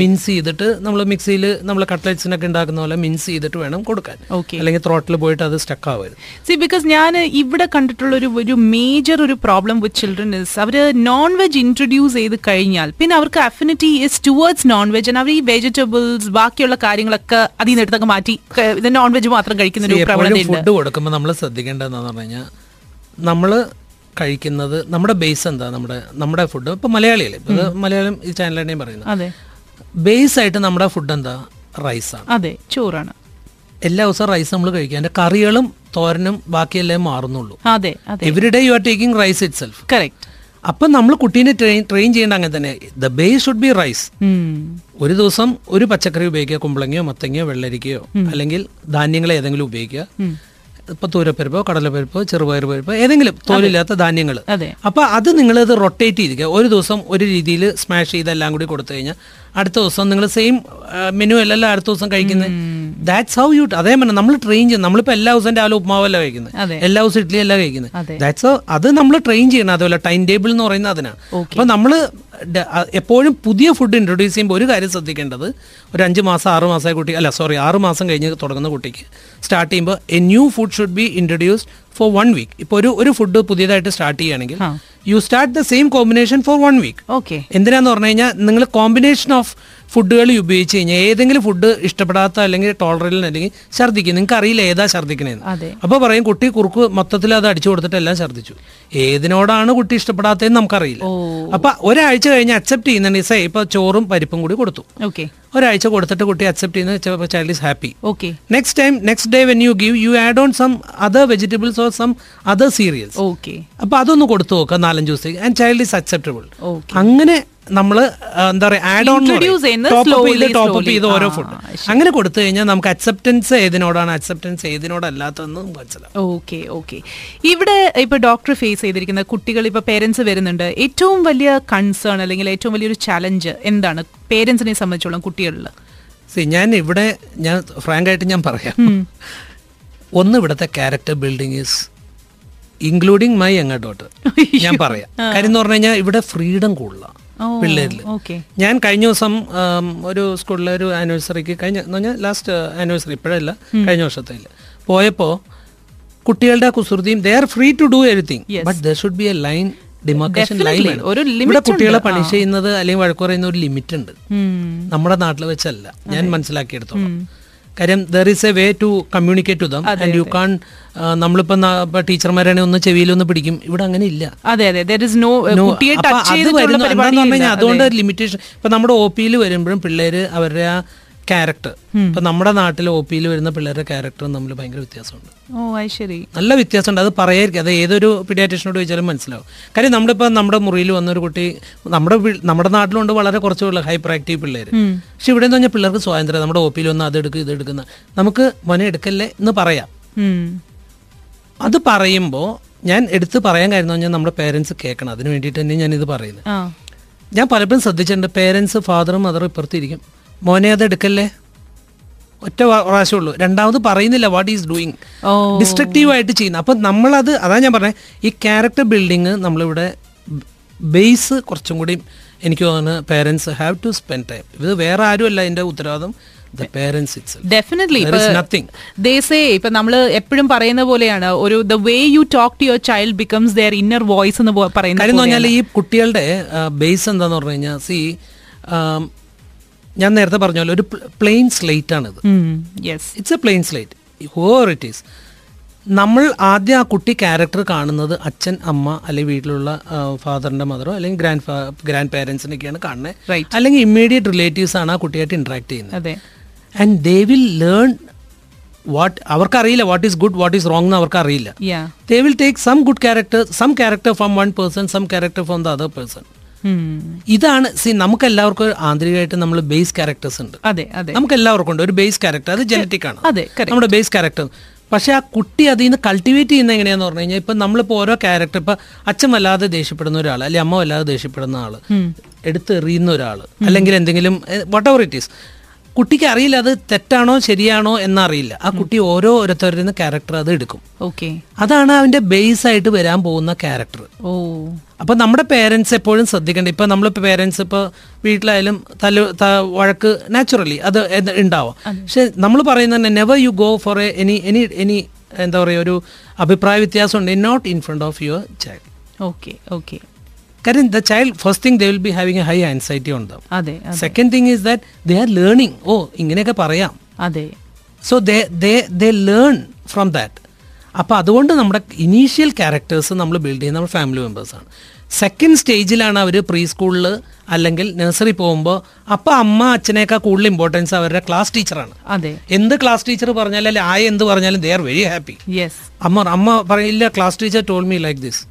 mince ചെയ്തിട്ട്, നമ്മൾ മിക്സിയിൽ നമ്മൾ കട്ട്ലറ്റ്സിനൊക്കെ ഉണ്ടാക്കുന്ന പോലെ മിൻസ് ചെയ്തിട്ട് വേണം കൊടുക്കാൻ, അല്ലെങ്കിൽ ത്രോട്ടിൽ പോയിട്ട് അത് സ്റ്റക്ക് ആവരുത്. സി ബിക്കോസ് ഞാൻ ഇവിടെ കണ്ടിട്ടുള്ള ഒരു ഒരു മേജർ ഒരു പ്രോബ്ലം വിത്ത് ചിൽഡ്രൻ ഇസ് അവർ നോൺ വെജ് ഇൻട്രൊഡ്യൂസ് ചെയ്ത് കഴിഞ്ഞാൽ പിന്നെ അവർക്ക് affinity is towards non veg. അവർ ഈ വെജിറ്റബിൾസ് ബാക്കിയുള്ള കാര്യങ്ങളൊക്കെ അതിൽ നിന്ന് എടുത്തൊക്കെ മാറ്റി ഇത് നോൺ വെജ് മാത്രം കഴിക്കുന്ന ഒരു പ്രോബ്ലം. ഫുഡ് കൊടുക്കുമ്പോൾ നമ്മൾ ശ്രദ്ധിക്കേണ്ടതെന്ന് പറഞ്ഞു കഴിഞ്ഞാൽ നമ്മൾ കഴിക്കുന്നത് നമ്മുടെ ബേസ് എന്താ, നമ്മുടെ നമ്മുടെ ഫുഡ് ഇപ്പൊ മലയാളിയല്ലേ, ഇത് മലയാളം ഈ ചാനലിനെയും പറയുന്നത് ബേസ് ആയിട്ട് നമ്മുടെ ഫുഡ് എന്താ, റൈസാണ്. അതെ, ചോറാണ്. എല്ലാ ദിവസവും റൈസ് നമ്മൾ കഴിക്കുക, അതിന്റെ കറികളും തോരനും ബാക്കിയെല്ലാം മാറുന്നുള്ളൂ. Every day you are taking rice itself. Correct. അപ്പൊ നമ്മൾ കുട്ടീനെ ട്രെയിൻ ട്രെയിൻ ചെയ്യേണ്ട അങ്ങനെ തന്നെ, the base should be rice. ഒരു ദിവസം ഒരു പച്ചക്കറി ഉപയോഗിക്കുക, കുമ്പളങ്ങയോ മത്തങ്ങയോ വെള്ളരിക്കയോ അല്ലെങ്കിൽ ധാന്യങ്ങൾ ഏതെങ്കിലും ഉപയോഗിക്കുക. ഇപ്പൊ തൂരപ്പരിപ്പോ കടലപ്പരിപ്പോ ചെറുപയർ പരിപ്പോ ഏതെങ്കിലും തോലില്ലാത്ത ധാന്യങ്ങൾ. അപ്പൊ അത് നിങ്ങൾ ഇത് റൊട്ടേറ്റ് ചെയ്തിരിക്കുക. ഒരു ദിവസം ഒരു രീതിയിൽ സ്മാഷ് ചെയ്ത് എല്ലാം കൂടി കൊടുത്തു കഴിഞ്ഞാൽ അടുത്ത ദിവസം നിങ്ങൾ സെയിം മെനു അല്ലല്ലോ അടുത്ത ദിവസം കഴിക്കുന്നത്. That's how you. അതേ പറഞ്ഞാൽ നമ്മൾ ട്രെയിൻ ചെയ്യുന്നത്, നമ്മളിപ്പോ എല്ലാ ദിവസം രാവിലെ ഉപ്മാവല്ല കഴിക്കുന്നത്, എല്ലാ ദിവസം ഇഡ്ഡലി അല്ല കഴിക്കുന്നത്. ദാറ്റ്സ് അത് നമ്മൾ ട്രെയിൻ ചെയ്യണം. അതുപോലെ ടൈം ടേബിൾ എന്ന് പറയുന്നത് അതിനാണ്. അപ്പൊ നമ്മള് എപ്പോഴും പുതിയ ഫുഡ് ഇൻട്രൊഡ്യൂസ് ചെയ്യുമ്പോൾ ഒരു കാര്യം ശ്രദ്ധിക്കേണ്ടത്, ഒരു അഞ്ച് മാസം ആറ് മാസമായ കുട്ടി അല്ല സോറി ആറ് മാസം കഴിഞ്ഞ് തുടങ്ങുന്ന കുട്ടിക്ക് സ്റ്റാർട്ട് ചെയ്യുമ്പോൾ a new food should be introduced for one week. ഇപ്പോൾ ഒരു ഒരു ഫുഡ് പുതിയതായിട്ട് സ്റ്റാർട്ട് ചെയ്യുകയാണെങ്കിൽ you start the same combination for one week. Okay. എന്തിനാന്ന് പറഞ്ഞു കഴിഞ്ഞാൽ നിങ്ങൾ കോമ്പിനേഷൻ ഓഫ് ഫുഡുകൾ ഉപയോഗിച്ച് കഴിഞ്ഞാൽ ഏതെങ്കിലും ഫുഡ് ഇഷ്ടപ്പെടാത്ത അല്ലെങ്കിൽ ടോളറില്ല അല്ലെങ്കിൽ ഛർദ്ദിക്കും, നിങ്ങൾക്ക് അറിയില്ല ഏതാ ഛർദ്ദിക്കണേന്ന്. അപ്പോൾ പറയും കുട്ടി കുറുക്ക് മൊത്തത്തിൽ അത് അടിച്ചു കൊടുത്തിട്ട് എല്ലാം ഛർദ്ദിച്ചു, ഏതിനോടാണ് കുട്ടി ഇഷ്ടപ്പെടാത്തതെന്ന് നമുക്കറിയില്ല. അപ്പൊ ഒരാഴ്ച കഴിഞ്ഞ് അക്സെപ്റ്റ് ചെയ്യുന്നുണ്ട്. സേ ഇപ്പൊ ചോറും പരിപ്പും കൂടി കൊടുത്തു, ഓക്കെ, ഒരാഴ്ച കൊടുത്തിട്ട് കുട്ടി അക്സെപ്റ്റ് ചെയ്യുന്ന child is happy. Okay. Next time next day when you give you add on some other vegetables or some other cereals. Okay. അപ്പൊ അതൊന്ന് കൊടുത്തു നോക്കുക നാലഞ്ച് ദിവസത്തേക്ക് ആൻഡ് ചൈൽഡ് ഈസ് അക്സെപ്റ്റബിൾ. അങ്ങനെ നമ്മള് എന്താ പറയാ ആഡ് ഓൺ ടോപ്പ് ചെയ്ത് ഓരോ ഫുഡ് അങ്ങനെ കൊടുത്തു കഴിഞ്ഞാൽ നമുക്ക് അക്സെപ്റ്റൻസ് ഏതിനോടാണ് അക്സെപ്റ്റൻസ് ഏതിനോടല്ലാത്തതെന്ന് മനസ്സിലാവും. Okay okay. ഇവിടെ ഇപ്പൊ ഡോക്ടർ ഫേസ് ചെയ്തിരിക്കുന്ന കുട്ടികൾ ഇപ്പൊ പേരൻസ് വരുന്നുണ്ട്, ഏറ്റവും വലിയ കൺസേൺ അല്ലെങ്കിൽ ഏറ്റവും വലിയൊരു ചലഞ്ച് എന്താണ് പേരൻസിനെ സംബന്ധിച്ചോളം കുട്ടികളിൽ? സി ഞാൻ ഇവിടെ ഞാൻ ഫ്രാങ്കായിട്ട് ഞാൻ പറയാം, ഒന്ന് ഇവിടുത്തെ character building is including my young daughter. ഞാൻ പറയാം കാര്യം എന്ന് പറഞ്ഞു കഴിഞ്ഞാൽ ഇവിടെ ഫ്രീഡം കൂടുതലാണ് പിള്ളേരിൽ. ഞാൻ കഴിഞ്ഞ ദിവസം ഒരു സ്കൂളിലെ ഒരു ആനിവേഴ്സറിക്ക് കഴിഞ്ഞ പറഞ്ഞാൽ ലാസ്റ്റ് ആനിവേഴ്സറി ഇപ്പോഴല്ല കഴിഞ്ഞ വർഷത്തെ പോയപ്പോ കുട്ടികളുടെ കുസൃതിയും they are free to do everything but there should be a line demarcation line. ഇവിടെ കുട്ടികളെ പണിഷ് ചെയ്യുന്നത് അല്ലെങ്കിൽ വഴക്ക് പറയുന്ന ഒരു ലിമിറ്റ് ഉണ്ട്, നമ്മുടെ നാട്ടിൽ വെച്ചല്ല ഞാൻ മനസ്സിലാക്കിയെടുത്തോളാം. കാര്യം there is a way to communicate to them and you can. നമ്മളിപ്പോ ടീച്ചർമാരാണെ ഒന്ന് ചെവിയിലൊന്ന് പിടിക്കും, ഇവിടെ അങ്ങനെ ഇല്ല. അതുകൊണ്ട് ലിമിറ്റേഷൻ. ഇപ്പൊ നമ്മുടെ ഒ പിയിൽ വരുമ്പോഴും പിള്ളേര് അവരുടെ ആ ക്യാരക്ടർ, ഇപ്പൊ നമ്മുടെ നാട്ടിലെ ഒ പിയിൽ വരുന്ന പിള്ളേരുടെ ക്യാരക്ടറും തമ്മിൽ ഭയങ്കര വ്യത്യാസമുണ്ട്. നല്ല വ്യത്യാസമുണ്ട്. അത് പറയായിരിക്കും, അത് ഏതൊരു പീഡിയാട്രീഷ്യനോട് ചോദിച്ചാലും മനസ്സിലാവും. കാര്യം നമ്മളിപ്പോ നമ്മുടെ മുറിയിൽ വന്നൊരു കുട്ടി നമ്മുടെ നമ്മുടെ നാട്ടിലുണ്ട് വളരെ കുറച്ചുള്ള ഹൈപ്പർ ആക്റ്റീവ് പിള്ളേര്, പക്ഷെ ഇവിടെ എന്ന് പറഞ്ഞാൽ പിള്ളേർക്ക് സ്വാതന്ത്ര്യം. നമ്മുടെ ഒ പിയിൽ വന്ന് അത് എടുക്കുക ഇത് എടുക്കുന്ന നമുക്ക് മോനെ എടുക്കല്ലേ എന്ന് പറയാം. അത് പറയുമ്പോൾ ഞാൻ എടുത്ത് പറയാൻ കാര്യം എന്ന് പറഞ്ഞാൽ നമ്മുടെ പേരൻസ് കേൾക്കണം. അതിന് വേണ്ടിയിട്ട് തന്നെ ഞാൻ ഇത് പറയുന്നത്. ഞാൻ പലപ്പോഴും ശ്രദ്ധിച്ചിട്ടുണ്ട് പേരൻസ് ഫാദറും മദറും ഇപ്പുറത്തിരിക്കും, മോനെ അത് എടുക്കല്ലേ, ഒറ്റ പ്രാവശ്യം ഉള്ളൂ, രണ്ടാമത് പറയുന്നില്ല വാട്ട് ഈസ് ഡൂയിങ്, ഡിസ്ട്രക്റ്റീവായിട്ട് ചെയ്യുന്നത്. അപ്പം നമ്മളത് അതാണ് ഞാൻ പറഞ്ഞത്, ഈ ക്യാരക്ടർ ബിൽഡിങ് നമ്മളിവിടെ ബേസ് കുറച്ചും കൂടി എനിക്ക് തോന്നുന്നു parents have to spend time. ഇത് വേറെ ആരും അല്ല ഇതിൻ്റെ ഉത്തരവാദിത്വം. The parents itself. Definitely. There is nothing. They say, ഇപ്പൊ നമ്മള് എപ്പോഴും പറയുന്ന പോലെയാണ് ഒരു the way you talk to your child becomes their inner voice എന്ന് പറയുന്നത്. കാര്യം എന്ന് പറഞ്ഞാൽ ഈ കുട്ടികളുടെ ബേസ് എന്താന്ന് പറഞ്ഞു കഴിഞ്ഞാൽ സി ഞാൻ നേരത്തെ പറഞ്ഞ പോലെ ഒരു പ്ലെയിൻ സ്ലേറ്റ് ആണിത്. It's a plain slate whoever it is. നമ്മൾ ആദ്യം ആ കുട്ടി ക്യാരക്ടർ കാണുന്നത് അച്ഛൻ അമ്മ അല്ലെങ്കിൽ വീട്ടിലുള്ള ഫാദറിന്റെ മദറോ അല്ലെങ്കിൽ ഗ്രാൻഡ് ഗ്രാൻഡ് പേരൻസിനൊക്കെയാണ് കാണുന്നത്, അല്ലെങ്കിൽ ഇമ്മീഡിയറ്റ് റിലേറ്റീവ്സ് ആണ് ആ കുട്ടിയായിട്ട് ഇന്ററാക്ട് ചെയ്യുന്നത്. And they will learn what അവർക്കറിയില്ല, what is good what is wrong എന്ന് അവർക്കറിയില്ല. They will take some good character some character from one person some character from the other person. ഇതാണ് സി നമുക്ക് എല്ലാവർക്കും ആന്തരികമായിട്ട് നമ്മൾ ബേസ് ക്യാരക്ടേഴ്സ് ഉണ്ട്. നമുക്ക് എല്ലാവർക്കും ഉണ്ട് ഒരു ബേസ് ക്യാരക്ടർ, അത് ജനറ്റിക് ആണ് നമ്മുടെ ബേസ് ക്യാരക്ടർ. പക്ഷെ ആ കുട്ടി അതിൽ നിന്ന് കൾട്ടിവേറ്റ് ചെയ്യുന്ന എങ്ങനെയാന്ന് പറഞ്ഞു കഴിഞ്ഞാൽ ഇപ്പം നമ്മളിപ്പോൾ ഓരോ ക്യാരക്ടർ ഇപ്പം അച്ഛൻ വല്ലാതെ ദേഷ്യപ്പെടുന്ന ഒരാൾ അല്ലെങ്കിൽ അമ്മ വല്ലാതെ ദേഷ്യപ്പെടുന്ന ആൾ, എടുത്തെറിയുന്ന ഒരാൾ, അല്ലെങ്കിൽ എന്തെങ്കിലും വാട്ട് എവർ ഇറ്റ് ഈസ്, കുട്ടിക്ക് അറിയില്ല അത് തെറ്റാണോ ശരിയാണോ എന്നറിയില്ല. ആ കുട്ടി ഓരോ ഓരോരുത്തരിൽ നിന്ന് ക്യാരക്ടർ അത് എടുക്കും. ഓക്കെ, അതാണ് അവന്റെ ബേസ് ആയിട്ട് വരാൻ പോകുന്ന ക്യാരക്ടർ. ഓ, അപ്പൊ നമ്മുടെ പേരൻസ് എപ്പോഴും ശ്രദ്ധിക്കേണ്ട, ഇപ്പൊ നമ്മൾ പേരൻസ് ഇപ്പൊ വീട്ടിലായാലും തല വഴക്ക് നാച്ചുറലി അത് ഉണ്ടാവാം. പക്ഷെ നമ്മൾ പറയുന്നത് never you go for a any any any എന്താ പറയുക, ഒരു അഭിപ്രായ വ്യത്യാസം ഉണ്ട് not in front of your child. Okay okay കാരണം the child, first thing they will be having a high anxiety on them. Ade, ade. Second thing is that they are learning. Oh, ഇങ്ങനെയൊക്കെ പറയാം. അതെ, so they they they learn from that. അപ്പോൾ അതുകൊണ്ട് നമ്മുടെ initial characters നമ്മൾ build ചെയ്യുന്ന നമ്മുടെ family മെമ്പേഴ്സാണ്. Second സ്റ്റേജിലാണ് അവർ പ്രീ സ്കൂളിൽ അല്ലെങ്കിൽ നഴ്സറി പോകുമ്പോൾ, അപ്പം അമ്മ അച്ഛനേക്കാൾ കൂടുതൽ ഇമ്പോർട്ടൻസ് അവരുടെ ക്ലാസ് ടീച്ചറാണ്. അതെ, എന്ത് ക്ലാസ് ടീച്ചർ പറഞ്ഞാലും അല്ലെങ്കിൽ ആയ എന്ത് പറഞ്ഞാലും they are very happy. Yes, അമ്മ അമ്മ പറയില്ല class teacher told me like this,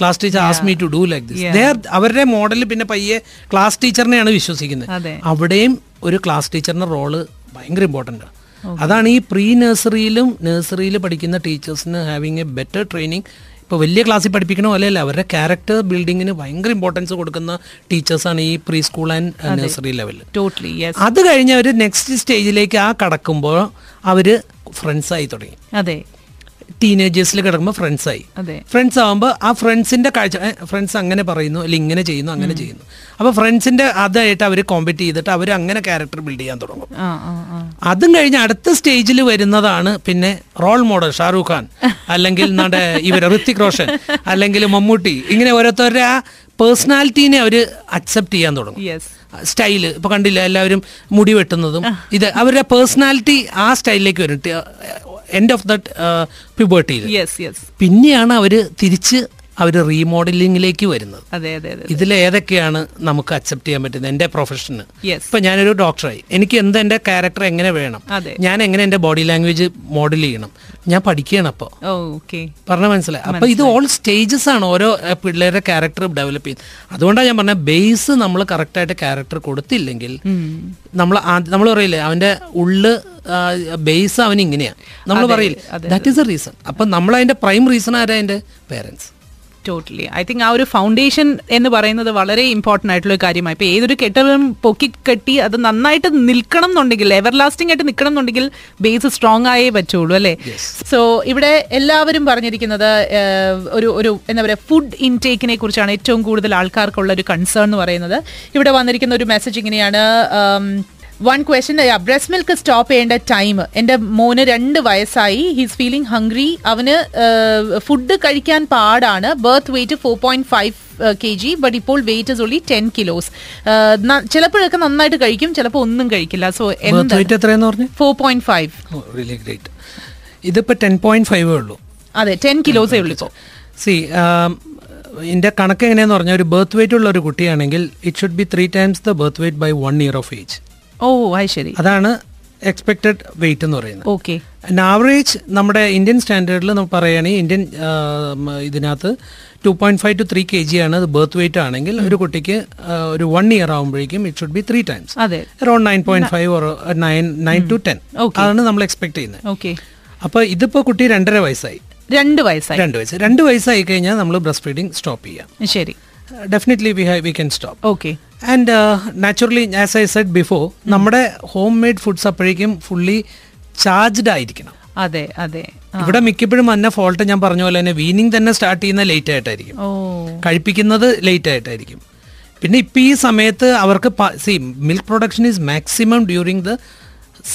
class teacher asked me to do like this. They are അവരുടെ മോഡലിൽ പിന്നെ പയ്യെ ക്ലാസ് ടീച്ചറിനെയാണ് വിശ്വസിക്കുന്നത്. അവിടെയും ഒരു ക്ലാസ് ടീച്ചറിന്റെ റോള് ഭയങ്കര ഇമ്പോർട്ടൻ്റ് ആണ്. അതാണ് ഈ പ്രീ നഴ്സറിയിലും നഴ്സറിയിൽ പഠിക്കുന്ന ടീച്ചേഴ്സിന് ഹാവിങ് എ ബെറ്റർ ട്രെയിനിങ്. ഇപ്പോൾ വലിയ ക്ലാസ്സിൽ പഠിപ്പിക്കണോ അല്ലല്ല, അവരുടെ ക്യാരക്ടർ ബിൽഡിങ്ങിന് ഭയങ്കര ഇമ്പോർട്ടൻസ് കൊടുക്കുന്ന ടീച്ചേഴ്സാണ് ഈ പ്രീ സ്കൂൾ ആൻഡ് നഴ്സറി ലെവലിൽ. ടോട്ടലി. അത് കഴിഞ്ഞ് അവർ നെക്സ്റ്റ് സ്റ്റേജിലേക്ക് ആ കടക്കുമ്പോൾ അവർ ഫ്രണ്ട്സായി തുടങ്ങി. അതെ, ടീനേജേഴ്സിൽ കിടക്കുമ്പോൾ ഫ്രണ്ട്സായി. ഫ്രണ്ട്സ് ആകുമ്പോൾ ആ ഫ്രണ്ട്സിന്റെ കാഴ്ച, ഫ്രണ്ട്സ് അങ്ങനെ പറയുന്നു അല്ലെങ്കിൽ ഇങ്ങനെ ചെയ്യുന്നു അങ്ങനെ ചെയ്യുന്നു, അപ്പോൾ ഫ്രണ്ട്സിന്റെ അതായിട്ട് അവർ കോമ്പറ്റ് ചെയ്തിട്ട് അവർ അങ്ങനെ ക്യാരക്ടർ ബിൽഡ് ചെയ്യാൻ തുടങ്ങും. അതും കഴിഞ്ഞ് അടുത്ത സ്റ്റേജിൽ വരുന്നതാണ് പിന്നെ റോൾ മോഡൽ ഷാറൂഖ് ഖാൻ അല്ലെങ്കിൽ നമ്മുടെ ഇവർ ഋത്വിക് റോഷൻ അല്ലെങ്കിൽ മമ്മൂട്ടി, ഇങ്ങനെ ഓരോരുത്തരുടെ ആ പേഴ്സണാലിറ്റീനെ അവർ അക്സെപ്റ്റ് ചെയ്യാൻ തുടങ്ങും. സ്റ്റൈല് ഇപ്പൊ കണ്ടില്ല എല്ലാവരും മുടി വെട്ടുന്നതും, ഇത് അവരുടെ പേഴ്സണാലിറ്റി ആ സ്റ്റൈലിലേക്ക് വരും എൻഡ് ഓഫ് ദാറ്റ് പ്യൂബർട്ടിയിൽ. പിന്നെയാണ് അവര് തിരിച്ച് അവര് റീമോഡലിംഗിലേക്ക് വരുന്നത്. ഇതിൽ ഏതൊക്കെയാണ് നമുക്ക് അക്സെപ്റ്റ് ചെയ്യാൻ പറ്റുന്നത്? എന്റെ പ്രൊഫഷന്, ഇപ്പൊ ഞാനൊരു ഡോക്ടറായി, എനിക്ക് എന്ത് എന്റെ ക്യാരക്ടർ എങ്ങനെ വേണം, ഞാൻ എങ്ങനെ എന്റെ ബോഡി ലാംഗ്വേജ് മോഡൽ ചെയ്യണം, ഞാൻ പഠിക്കുകയാണ്. അപ്പോൾ പറഞ്ഞ മനസ്സിലായി. അപ്പൊ ഇത് ഓൾ സ്റ്റേജസ് ആണ് ഓരോ പിള്ളേരുടെ ക്യാരക്ടർ ഡെവലപ്പ് ചെയ്യുന്നത്. അതുകൊണ്ടാണ് ഞാൻ പറഞ്ഞത് ബേസ് നമ്മൾ കറക്റ്റായിട്ട് ക്യാരക്ടർ കൊടുത്തില്ലെങ്കിൽ നമ്മൾ നമ്മൾ പറയില്ലേ അവന്റെ ഉള്ളു ബേസ് അവൻ ഇങ്ങനെയാണ് നമ്മൾ പറയില്ലേ, ദാറ്റ് ഈസ് എ റീസൺ. അപ്പൊ നമ്മൾ അതിന്റെ പ്രൈം റീസൺ ആരാ? അതിന്റെ പേരൻസ്. ടോട്ടലി. ഐ തിങ്ക് ആ ഒരു ഫൗണ്ടേഷൻ എന്ന് പറയുന്നത് വളരെ ഇമ്പോർട്ടൻ്റ് ആയിട്ടുള്ള ഒരു കാര്യമാണ്. ഇപ്പോൾ ഏതൊരു കെട്ടലും പൊക്കി കെട്ടി അത് നന്നായിട്ട് നിൽക്കണം എന്നുണ്ടെങ്കിൽ, എവർ ലാസ്റ്റിംഗ് ആയിട്ട് നിൽക്കണം എന്നുണ്ടെങ്കിൽ ബേസ് സ്ട്രോങ് ആയേ പറ്റുള്ളൂ, അല്ലേ? സോ ഇവിടെ എല്ലാവരും പറഞ്ഞിരിക്കുന്നത് ഒരു ഒരു എന്താ പറയുക, ഫുഡ് ഇൻടേക്കിനെ കുറിച്ചാണ് ഏറ്റവും കൂടുതൽ ആൾക്കാർക്കുള്ള ഒരു കൺസേൺ എന്ന് പറയുന്നത്. ഇവിടെ വന്നിരിക്കുന്ന ഒരു മെസ്സേജ് ഇങ്ങനെയാണ്, one question, breast milk stop ചെയ്യേണ്ട ടൈം. എൻ്റെ മോന് രണ്ട് വയസ്സായി, ഹീസ് ഫീലിംഗ് ഹംഗ്രി, അവന് ഫുഡ് കഴിക്കാൻ പാടാണ്. Birth weight four point five K G but ഇപ്പോൾ weight is only ten kilos. ചിലപ്പോഴൊക്കെ നന്നായിട്ട് കഴിക്കും, ചിലപ്പോൾ ഒന്നും കഴിക്കില്ല. സോ ഫോർ പോയിന്റ് ഫൈവ്, ഇതിപ്പോൾ ടെൻ പോയിന്റ് ഫൈവേ ഉള്ളൂ. അതെ, ടെൻ കിലോസേ ഉള്ളൂ. ഇപ്പോൾ സി ഇതിന്റെ കണക്ക് എങ്ങനെയാന്ന് പറഞ്ഞാൽ ഒരു ബർത്ത് വെയ്റ്റ് ഉള്ള ഒരു കുട്ടിയാണെങ്കിൽ it should be three times the birth weight by one year of age. ഓ, ശരി. അതാണ് എക്സ്പെക്ടഡ് വെയിറ്റ് എന്ന് പറയുന്നത്. ഓക്കെ, ആവറേജ് നമ്മുടെ ഇന്ത്യൻ സ്റ്റാൻഡേർഡിൽ നമ്മൾ പറയുകയാണെങ്കിൽ ഇന്ത്യൻ ഇതിനകത്ത് two point five to three K G ആണ് ബർത്ത് വെയിറ്റ് ആണെങ്കിൽ ഒരു കുട്ടിക്ക് ഒരു വൺ ഇയർ ആകുമ്പോഴേക്കും it should be three times, around nine point five or nine nine to ten അതാണ് നമ്മൾ എക്സ്പെക്ട് ചെയ്യുന്നത്. ഓക്കെ, അപ്പോൾ ഇതിപ്പോൾ കുട്ടി രണ്ടര വയസ്സായി, രണ്ട് വയസ്സായി രണ്ട് വയസ്സ് രണ്ട് വയസ്സായി കഴിഞ്ഞാൽ നമ്മൾ ബ്രസ്റ്റ് ഫീഡിങ് സ്റ്റോപ്പ് ചെയ്യാം. ശരി, definitely we have we can stop. Okay, and naturally as I said before, നമ്മുടെ ഹോം മെയ്ഡ് ഫുഡ്സ് അപ്പോഴേക്കും ഫുള്ളി ചാർജ്ഡ് ആയിരിക്കണം. അതെ അതെ, ഇവിടെ മിക്കപ്പോഴും വന്ന ഫോൾട്ട് ഞാൻ പറഞ്ഞ പോലെ തന്നെ വീനിങ് തന്നെ സ്റ്റാർട്ട് ചെയ്യുന്ന ലേറ്റ് ആയിട്ടായിരിക്കും, കഴിപ്പിക്കുന്നത് ലേറ്റ് ആയിട്ടായിരിക്കും. പിന്നെ ഇപ്പം ഈ സമയത്ത് അവർക്ക് സി milk production is maximum during the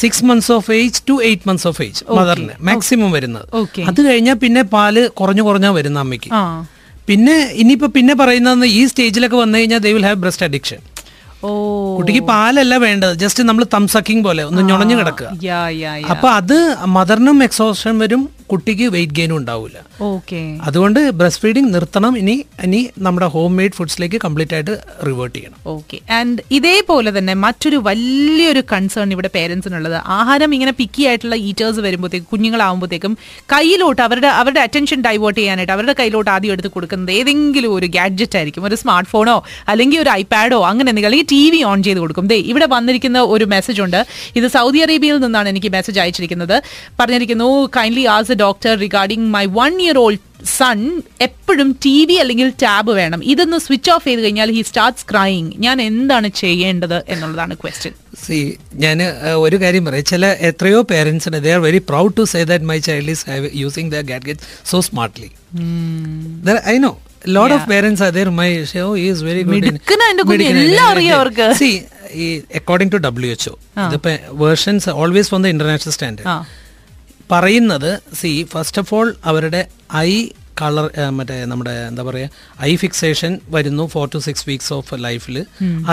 six months of age to eight months of age മദറിന് മാക്സിമം വരുന്നത്. അത് കഴിഞ്ഞാൽ പിന്നെ പാല് കുറഞ്ഞു കുറഞ്ഞാൽ വരുന്ന അമ്മയ്ക്ക്. പിന്നെ ഇനിയിപ്പോ പിന്നെ പറയുന്നത് ഈ സ്റ്റേജിലൊക്കെ വന്നു കഴിഞ്ഞാൽ they will have breast addiction. Oh, കുട്ടിക്ക് പാലല്ല വേണ്ടത്, ജസ്റ്റ് നമ്മൾ തംസക്കിങ് പോലെ ഒന്ന് ഞൊണഞ്ഞു കിടക്കുക. അപ്പൊ അത് മദറിനും എക്സോഷൻ വരും, കുട്ടിക്ക് വെയിറ്റ് ഗെയിനും ഉണ്ടാവില്ല. അതുകൊണ്ട് ബ്രസ്റ്റ് ഫീഡിങ് നിർത്തണം. ഇനി ഇനി നമ്മുടെ ഹോം മെയ്ഡ് ഫുഡ്സിലേക്ക് കംപ്ലീറ്റ് ആയിട്ട് റിവേർട്ട് ചെയ്യണം. ഓക്കെ. ആൻഡ് ഇതേപോലെ തന്നെ മറ്റൊരു വലിയൊരു കൺസേൺ ഇവിടെ പേരൻസിനുള്ളത്, ആഹാരം ഇങ്ങനെ പിക്കി ആയിട്ടുള്ള ഈറ്റേഴ്സ് വരുമ്പോഴത്തേക്കും കുഞ്ഞുങ്ങളാവുമ്പോഴത്തേക്കും കയ്യിലോട്ട് അവരുടെ അവരുടെ അറ്റൻഷൻ ഡൈവേർട്ട് ചെയ്യാനായിട്ട് അവരുടെ കയ്യിലോട്ട് ആദ്യം എടുത്ത് കൊടുക്കുന്നത് ഏതെങ്കിലും ഒരു ഗാഡ്ജറ്റ് ആയിരിക്കും. ഒരു സ്മാർട്ട് ഫോണോ അല്ലെങ്കിൽ ഒരു ഐപാഡോ അങ്ങനെ എന്തെങ്കിലും, അല്ലെങ്കിൽ ടി വി ഓൺ ചെയ്ത് കൊടുക്കും. ദേ ഇവിടെ വന്നിരിക്കുന്ന ഒരു മെസ്സേജ് ഉണ്ട്, ഇത് സൗദി അറേബ്യയിൽ നിന്നാണ് എനിക്ക് മെസ്സേജ് അയച്ചിരിക്കുന്നത്. പറഞ്ഞിരിക്കുന്നു, kindly as a doctor regarding my one year old son എപ്പോഴും ടി വി അല്ലെങ്കിൽ ടാബ് വേണം. ഇതൊന്ന് സ്വിച്ച് ഓഫ് ചെയ്ത് കഴിഞ്ഞാൽ ഹി സ്റ്റാർട്ട്സ് ക്രൈയിങ്. ഞാൻ എന്താണ് ചെയ്യേണ്ടത് എന്നുള്ളതാണ് ക്വസ്റ്റ്യൻ. സി ഞാൻ ഒരു കാര്യം പറയാം, ചില എത്രയോ പേരൻസിന് they are very proud to say that my child is using the gadgets so smartly. I know lot yeah. of parents are there, my show is very good. Medikkana endu kunna ella ariya avarku. See, according to W H O ah. the versions are always from the international standard parayunnathu. See, first of all avarude eye color matte nammude endha paraya eye fixation varunu four to six weeks of life il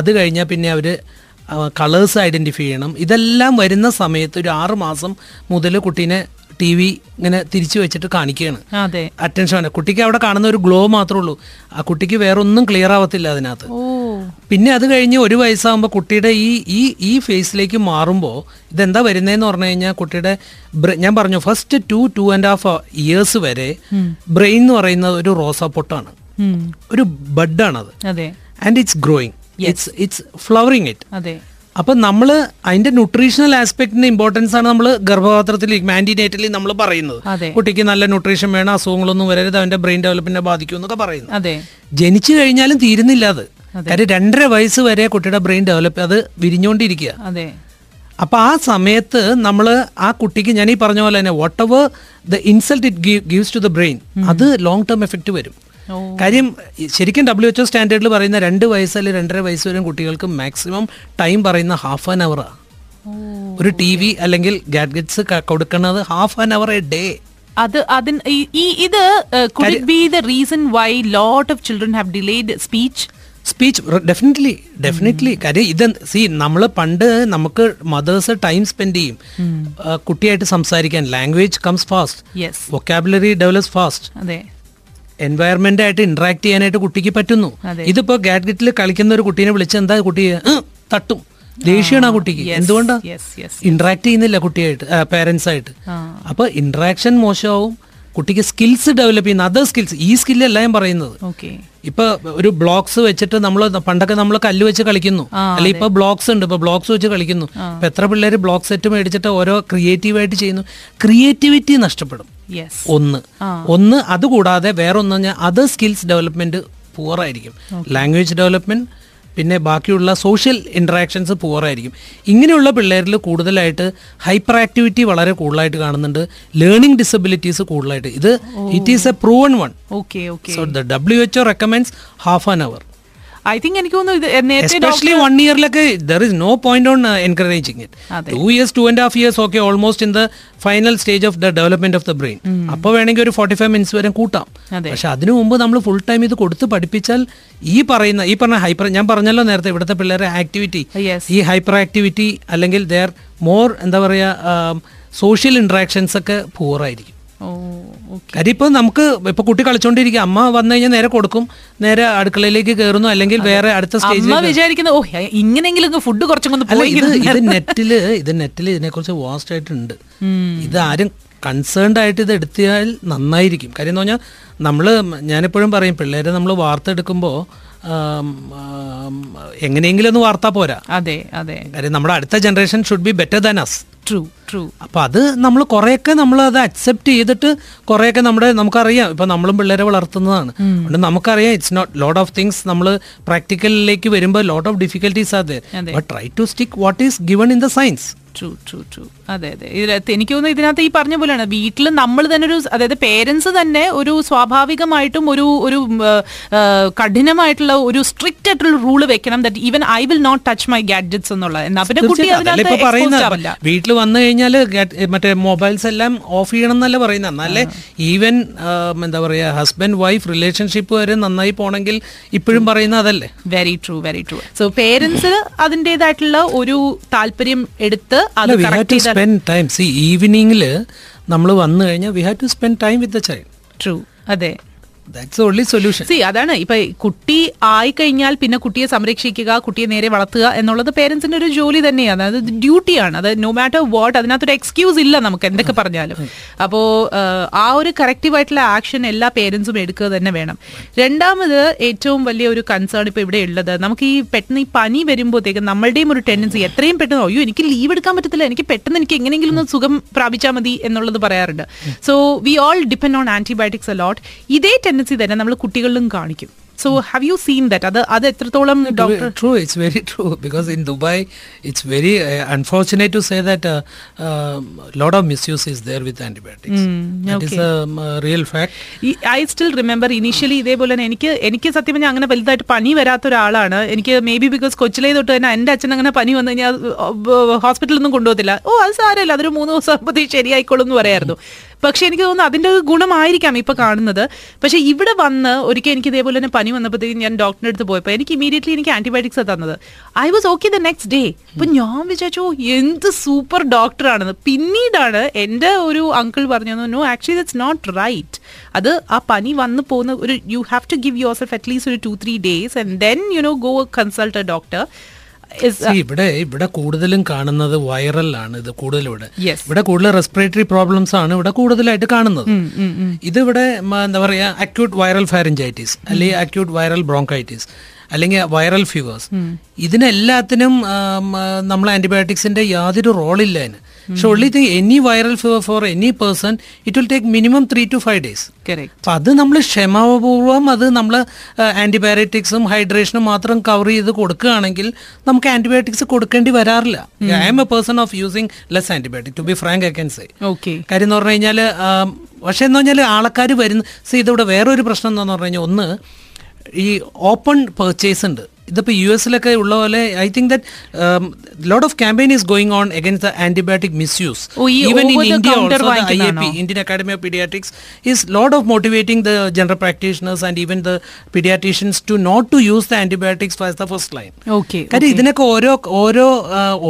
adu kayinja pinne avaru colours identify ചെയ്യണം. ഇതെല്ലാം വരുന്ന സമയത്ത് ഒരു ആറ് മാസം മുതൽ കുട്ടീനെ T V ഇങ്ങനെ തിരിച്ചു വെച്ചിട്ട് കാണിക്കുകയാണ്. അറ്റൻഷൻ ആണ്. കുട്ടിക്ക് അവിടെ കാണുന്ന ഒരു ഗ്ലോ മാത്രമേ ഉള്ളൂ, ആ കുട്ടിക്ക് വേറെ ഒന്നും ക്ലിയർ ആവത്തില്ല അതിനകത്ത്. പിന്നെ അത് കഴിഞ്ഞ് ഒരു വയസ്സാകുമ്പോൾ കുട്ടിയുടെ ഈ ഈ ഈ ഫേസിലേക്ക് മാറുമ്പോൾ ഇതെന്താ വരുന്നതെന്ന് പറഞ്ഞു കഴിഞ്ഞാൽ കുട്ടിയുടെ ഞാൻ പറഞ്ഞു first two two and half years വരെ ബ്രെയിൻ എന്ന് പറയുന്നത് ഒരു റോസാപ്പൊട്ടാണ്, ഒരു ബഡാണത്. And it's growing, It's it's flowering it. അതെ. അപ്പോൾ നമ്മൾ അതിന്റെ ന്യൂട്രീഷണൽ ആസ്പെക്ടിന്റെ ഇമ്പോർട്ടൻസ് ആണ് നമ്മൾ ഗർഭപാത്രത്തിൽ മാൻഡിനേറ്റലി നമ്മൾ പറയുന്നത്. കുട്ടിക്ക് നല്ല ന്യൂട്രീഷൻ വേണം, അസുഖങ്ങളൊന്നും വരരുത്, അവന്റെ ബ്രെയിൻ ഡെവലപ്മെന്റിനെ ബാധിക്കും എന്നൊക്കെ പറയുന്നു. ജനിച്ചു കഴിഞ്ഞാലും തീരുന്നില്ല അത്. കാര്യം രണ്ടര വയസ്സ് വരെ കുട്ടിയുടെ ബ്രെയിൻ ഡെവലപ്പ് അത് വിരിഞ്ഞുകൊണ്ടിരിക്കുക. അപ്പൊ ആ സമയത്ത് നമ്മൾ ആ കുട്ടിക്ക് ഞാൻ ഈ പറഞ്ഞ പോലെ തന്നെ whatever the insult it gives to the brain അത് ലോങ് ടേം എഫക്ട് വരും. കാര്യം ശരിക്കും ഡബ്ല്യു എച്ച് ഒ സ്റ്റാൻഡേർഡിൽ പറയുന്ന രണ്ട് വയസ്സ് അല്ലെങ്കിൽ രണ്ടര വയസ്സ് വരെയും കുട്ടികൾക്ക് മാക്സിമം ടൈം പറയുന്ന ഹാഫ് ആൻ അവറാണ് ഒരു ടി വി അല്ലെങ്കിൽ ഗാഡ്ജറ്റ്സ് കൊടുക്കുന്നത്. Half an hour a day. അത് അതിന് ഇത് could it be the reason why lot of children have delayed speech? Speech definitely definitely കാര്യം ഇത് സി നമ്മൾ പണ്ട് നമുക്ക് മദേഴ്സ് ടൈം സ്പെൻഡ് ചെയ്യും കുട്ടിയായിട്ട് സംസാരിക്കാൻ. Language comes fast, vocabulary develops fast, environment ആയിട്ട് ഇന്ററാക്ട് ചെയ്യാനായിട്ട് കുട്ടിക്ക് പറ്റുന്നു. ഇതിപ്പോ ഗാഡ്ജറ്റിൽ കളിക്കുന്ന ഒരു കുട്ടീനെ വിളിച്ച് എന്താ കുട്ടി തട്ടും, ദേഷ്യമാണ് ആ കുട്ടിക്ക്. എന്തുകൊണ്ടാ? ഇന്ററാക്ട് ചെയ്യുന്നില്ല കുട്ടിയായിട്ട്, പേരൻസ് ആയിട്ട്. അപ്പൊ ഇന്ററാക്ഷൻ മോശമാവും, കുട്ടിക്ക് സ്കിൽസ് ഡെവലപ്പ് ചെയ്യുന്ന അതർ സ്കിൽസ്. ഈ സ്കില്ലല്ല ഞാൻ പറയുന്നത്. ഇപ്പൊ ഒരു ബ്ലോക്സ് വെച്ചിട്ട് നമ്മൾ പണ്ടൊക്കെ നമ്മൾ കല്ല് വെച്ച് കളിക്കുന്നു, അല്ലെ ഇപ്പൊ ബ്ലോക്സ് ഉണ്ട്, ഇപ്പൊ ബ്ലോക്സ് വെച്ച് കളിക്കുന്നു. ഇപ്പൊ എത്ര പിള്ളേര് ബ്ലോക്ക് സെറ്റ് മേടിച്ചിട്ട് ഓരോ ക്രിയേറ്റീവായിട്ട് ചെയ്യുന്നു. ക്രിയേറ്റിവിറ്റി നഷ്ടപ്പെടും. ഒന്ന് ഒന്ന് അതുകൂടാതെ വേറൊന്നു പറഞ്ഞാൽ അതർ സ്കിൽസ് ഡെവലപ്മെന്റ് പൂവർ ആയിരിക്കും. ലാംഗ്വേജ് ഡെവലപ്മെന്റ്, പിന്നെ ബാക്കിയുള്ള സോഷ്യൽ ഇൻട്രാക്ഷൻസ് പൂവറായിരിക്കും. ഇങ്ങനെയുള്ള പിള്ളേരിൽ കൂടുതലായിട്ട് ഹൈപ്പർ ആക്ടിവിറ്റി വളരെ കൂടുതലായിട്ട് കാണുന്നുണ്ട്, ലേണിംഗ് ഡിസബിലിറ്റീസ് കൂടുതലായിട്ട്. ഇത് it is a proven one. Okay okay. So the WHO recommends half an hour. I think എനിക്ക് തോന്നുന്നു എസ്പെഷ്യലി വൺ ഇയറിലൊക്കെ there is no point on encouraging it. Two years two and half years okay, almost in the final stage of the development of the brain. അപ്പൊ വേണമെങ്കിൽ ഒരു forty five minutes വരെ കൂട്ടാം. പക്ഷെ അതിനു മുമ്പ് നമ്മൾ ഫുൾ ടൈം ഇത് കൊടുത്ത് പഠിപ്പിച്ചാൽ ഈ പറയുന്ന ഈ പറഞ്ഞ ഹൈപ്പർ ഞാൻ പറഞ്ഞല്ലോ നേരത്തെ ഇവിടുത്തെ പിള്ളേരെ ആക്ടിവിറ്റി, ഈ ഹൈപ്പർ ആക്ടിവിറ്റി അല്ലെങ്കിൽ ദർ മോർ എന്താ പറയുക സോഷ്യൽ ഇന്ററാക്ഷൻസ് ഒക്കെ പൂവറായിരിക്കും. കാര്യം ഇപ്പൊ നമുക്ക് ഇപ്പൊ കുട്ടി കളിച്ചോണ്ടിരിക്കുക, അമ്മ വന്നു കഴിഞ്ഞാൽ നേരെ കൊടുക്കും, നേരെ അടുക്കളയിലേക്ക് കയറുന്നു, അല്ലെങ്കിൽ വേറെ അടുത്ത സ്റ്റേജിൽ. നെറ്റില് ഇത് നെറ്റില് ഇതിനെക്കുറിച്ച് വാസ്റ്റ് ആയിട്ടുണ്ട്. ഇത് ആരും കൺസേൺഡ് ആയിട്ട് ഇത് എടുത്താൽ നന്നായിരിക്കും. കാര്യം എന്ന് പറഞ്ഞാൽ നമ്മള് ഞാനെപ്പോഴും പറയും പിള്ളേരെ നമ്മൾ വാർത്തെടുക്കുമ്പോൾ എങ്ങനെയെങ്കിലും ഒന്ന് വാർത്താ പോരാ. അതെ അതെ. കാര്യം നമ്മുടെ അടുത്ത generation should be better than us. True true. അപ്പൊ അത് നമ്മൾ കുറെയൊക്കെ നമ്മൾ അത് അക്സെപ്റ്റ് ചെയ്തിട്ട് കുറെയൊക്കെ നമ്മുടെ നമുക്കറിയാം ഇപ്പൊ നമ്മളും പിള്ളേരെ വളർത്തുന്നതാണ്. അതുകൊണ്ട് നമുക്കറിയാം it's not lot of things നമ്മൾ പ്രാക്ടിക്കലിലേക്ക് വരുമ്പോൾ lot of difficulties are there. But try to stick what is given in the science. True true true. അതെ അതെ. ഇതിനകത്ത് എനിക്ക് തോന്നുന്നു ഇതിനകത്ത് ഈ പറഞ്ഞ പോലെയാണ് വീട്ടിൽ നമ്മൾ തന്നെ ഒരു അതായത് പേരൻസ് തന്നെ ഒരു സ്വാഭാവികമായിട്ടും ഒരു ഒരു കഠിനമായിട്ടുള്ള ഒരു സ്ട്രിക്റ്റ് ആയിട്ടുള്ള റൂള് വെക്കണം that even I will not touch my gadgets എന്നുള്ളത്. എന്നാൽ പിന്നെ കുട്ടി അതിനകത്ത് വീട്ടിൽ വന്നു കഴിഞ്ഞാൽ മറ്റേ മൊബൈൽസ് എല്ലാം ഓഫ് ചെയ്യണം എന്നല്ല പറയുന്നത്. എന്നാലേ ഈവൻ എന്താ പറയുക ഹസ്ബൻഡ് വൈഫ് റിലേഷൻഷിപ്പ് വരെ നന്നായി പോകണമെങ്കിൽ ഇപ്പോഴും പറയുന്ന അതല്ലേ. Very true very true. So parents അതിൻ്റെതായിട്ടുള്ള ഒരു താല്പര്യം എടുത്ത് അത് കറക്റ്റ് ചെയ്ത് സ്പെൻഡ് ടൈം. സി ഈവനിങ്ങില് നമ്മൾ വന്നു കഴിഞ്ഞാൽ we have to spend time with the child. True, അതെ. That's the only solution. See, അതാണ് ഇപ്പൊ കുട്ടി ആയി കഴിഞ്ഞാൽ പിന്നെ കുട്ടിയെ സംരക്ഷിക്കുക, കുട്ടിയെ നേരെ വളർത്തുക എന്നുള്ളത് പേരൻസിന്റെ ഒരു ജോലി തന്നെയാണ്, അത് ഡ്യൂട്ടിയാണ്. അത് നോ മാറ്റർ വാട്ട്, അതിനകത്തൊരു എക്സ്ക്യൂസ് ഇല്ല നമുക്ക് എന്തൊക്കെ പറഞ്ഞാലും. അപ്പോൾ ആ ഒരു കറക്റ്റീവ് ആയിട്ടുള്ള ആക്ഷൻ എല്ലാ പേരൻസും എടുക്കുക തന്നെ വേണം. രണ്ടാമത് ഏറ്റവും വലിയ ഒരു കൺസേൺ ഇപ്പൊ ഇവിടെ ഉള്ളത്, നമുക്ക് ഈ പെട്ടെന്ന് ഈ പനി വരുമ്പോഴത്തേക്ക് നമ്മളുടെയും ഒരു ടെൻഡൻസി എത്രയും പെട്ടെന്ന് അയ്യോ എനിക്ക് ലീവ് എടുക്കാൻ പറ്റത്തില്ല, എനിക്ക് പെട്ടെന്ന് എനിക്ക് എങ്ങനെയെങ്കിലും ഒന്ന് സുഖം പ്രാപിച്ചാൽ മതി എന്നുള്ളത് പറയാറുണ്ട്. So we all depend on antibiotics a lot. ഇതേ ടെൻഡൻസി തന്നെ നമ്മൾ കുട്ടികളിലും കാണിക്കും. So have you seen that? അത് അത് എത്രത്തോളം doctor? True, it's very true, because in Dubai it's very unfortunate to say that lot of misuse is there with antibiotics. That is a real fact. I still remember initially ഇതേപോലെ തന്നെ എനിക്ക് എനിക്ക് സത്യം പറഞ്ഞാൽ അങ്ങനെ വലുതായിട്ട് പനി വരാത്ത ഒരാളാണ്. എനിക്ക് മേ ബി ബിക്കോസ് കൊച്ചിലേ തൊട്ട് തന്നെ എൻ്റെ അച്ഛൻ അങ്ങനെ പനി വന്നു കഴിഞ്ഞാൽ ഹോസ്പിറ്റലൊന്നും കൊണ്ടുപോകത്തില്ല. ഓ അത് സാരമില്ല, അതൊരു മൂന്ന് ദിവസം ആകുമ്പോഴത്തേക്ക് ശരിയായിക്കോളും എന്ന് പറയായിരുന്നു. പക്ഷെ എനിക്ക് തോന്നുന്നു അതിൻ്റെ ഗുണമായിരിക്കാം ഇപ്പോൾ കാണുന്നത്. പക്ഷേ ഇവിടെ വന്ന് ഒരിക്കൽ എനിക്ക് ഇതേപോലെ തന്നെ പനി വന്നപ്പോഴത്തേക്കും ഞാൻ ഡോക്ടറിൻ്റെ അടുത്ത് പോയപ്പോൾ എനിക്ക് ഇമീഡിയറ്റ്ലി എനിക്ക് ആൻറ്റിബയോട്ടിക്സ് തന്നത്. I was okay the next day. അപ്പം ഞാൻ വിചാരിച്ചു എന്ത് സൂപ്പർ ഡോക്ടറാണെന്ന്. പിന്നീടാണ് എൻ്റെ ഒരു അങ്കിൾ പറഞ്ഞു തന്നു, no actually that's not right. അത് ആ പനി വന്നു പോകുന്ന ഒരു you have to give yourself at least ഒരു two three days and then you know go consult a doctor. ഇവിടെ ഇവിടെ കൂടുതലും കാണുന്നത് വൈറലാണ്. ഇത് കൂടുതലും ഇവിടെ ഇവിടെ കൂടുതൽ റെസ്പിറേറ്ററി പ്രോബ്ലംസ് ആണ് ഇവിടെ കൂടുതലായിട്ട് കാണുന്നത്. ഇതിവിടെ എന്താ പറയാ, അക്യൂട്ട് വൈറൽ ഫാരിഞ്ചൈറ്റിസ് അല്ലെങ്കിൽ അക്യൂട്ട് വൈറൽ ബ്രോങ്കൈറ്റിസ് അല്ലെങ്കിൽ വൈറൽ ഫീവേഴ്സ്, ഇതിനെല്ലാത്തിനും നമ്മൾ ആന്റിബയോട്ടിക്സിന്റെ യാതൊരു റോളില്ല അതിന്. പക്ഷെ only thing any viral fever for any person it will take minimum three to five days. അപ്പം അത് നമ്മൾ ക്ഷമാപൂർവ്വം അത് നമ്മൾ ആന്റിബയോട്ടിക്സും ഹൈഡ്രേഷനും മാത്രം കവർ ചെയ്ത് കൊടുക്കുകയാണെങ്കിൽ നമുക്ക് ആന്റിബയോട്ടിക്സ് കൊടുക്കേണ്ടി വരാറില്ല. I'm a person of using less antibiotic to be frank I can say. കാര്യം എന്ന് പറഞ്ഞു കഴിഞ്ഞാൽ പക്ഷേ എന്ന് പറഞ്ഞാൽ ആൾക്കാർ വരുന്ന സീ ഇതിവിടെ വേറൊരു പ്രശ്നം എന്താണെന്ന് പറഞ്ഞു കഴിഞ്ഞാൽ, ഒന്ന് ഈ ഓപ്പൺ പെർച്ചേസ് ഉണ്ട്. ഇതിപ്പോൾ യു എസിലൊക്കെ ഉള്ള പോലെ I think that lot of campaign is going on against the antibiotic misuse. Even in India also the I A P, Indian academy of paediatrics, is lot of motivating the general practitioners and even the paediatricians to not to use the antibiotics as the first line. കാര്യം ഇതിനൊക്കെ ഓരോ ഓരോ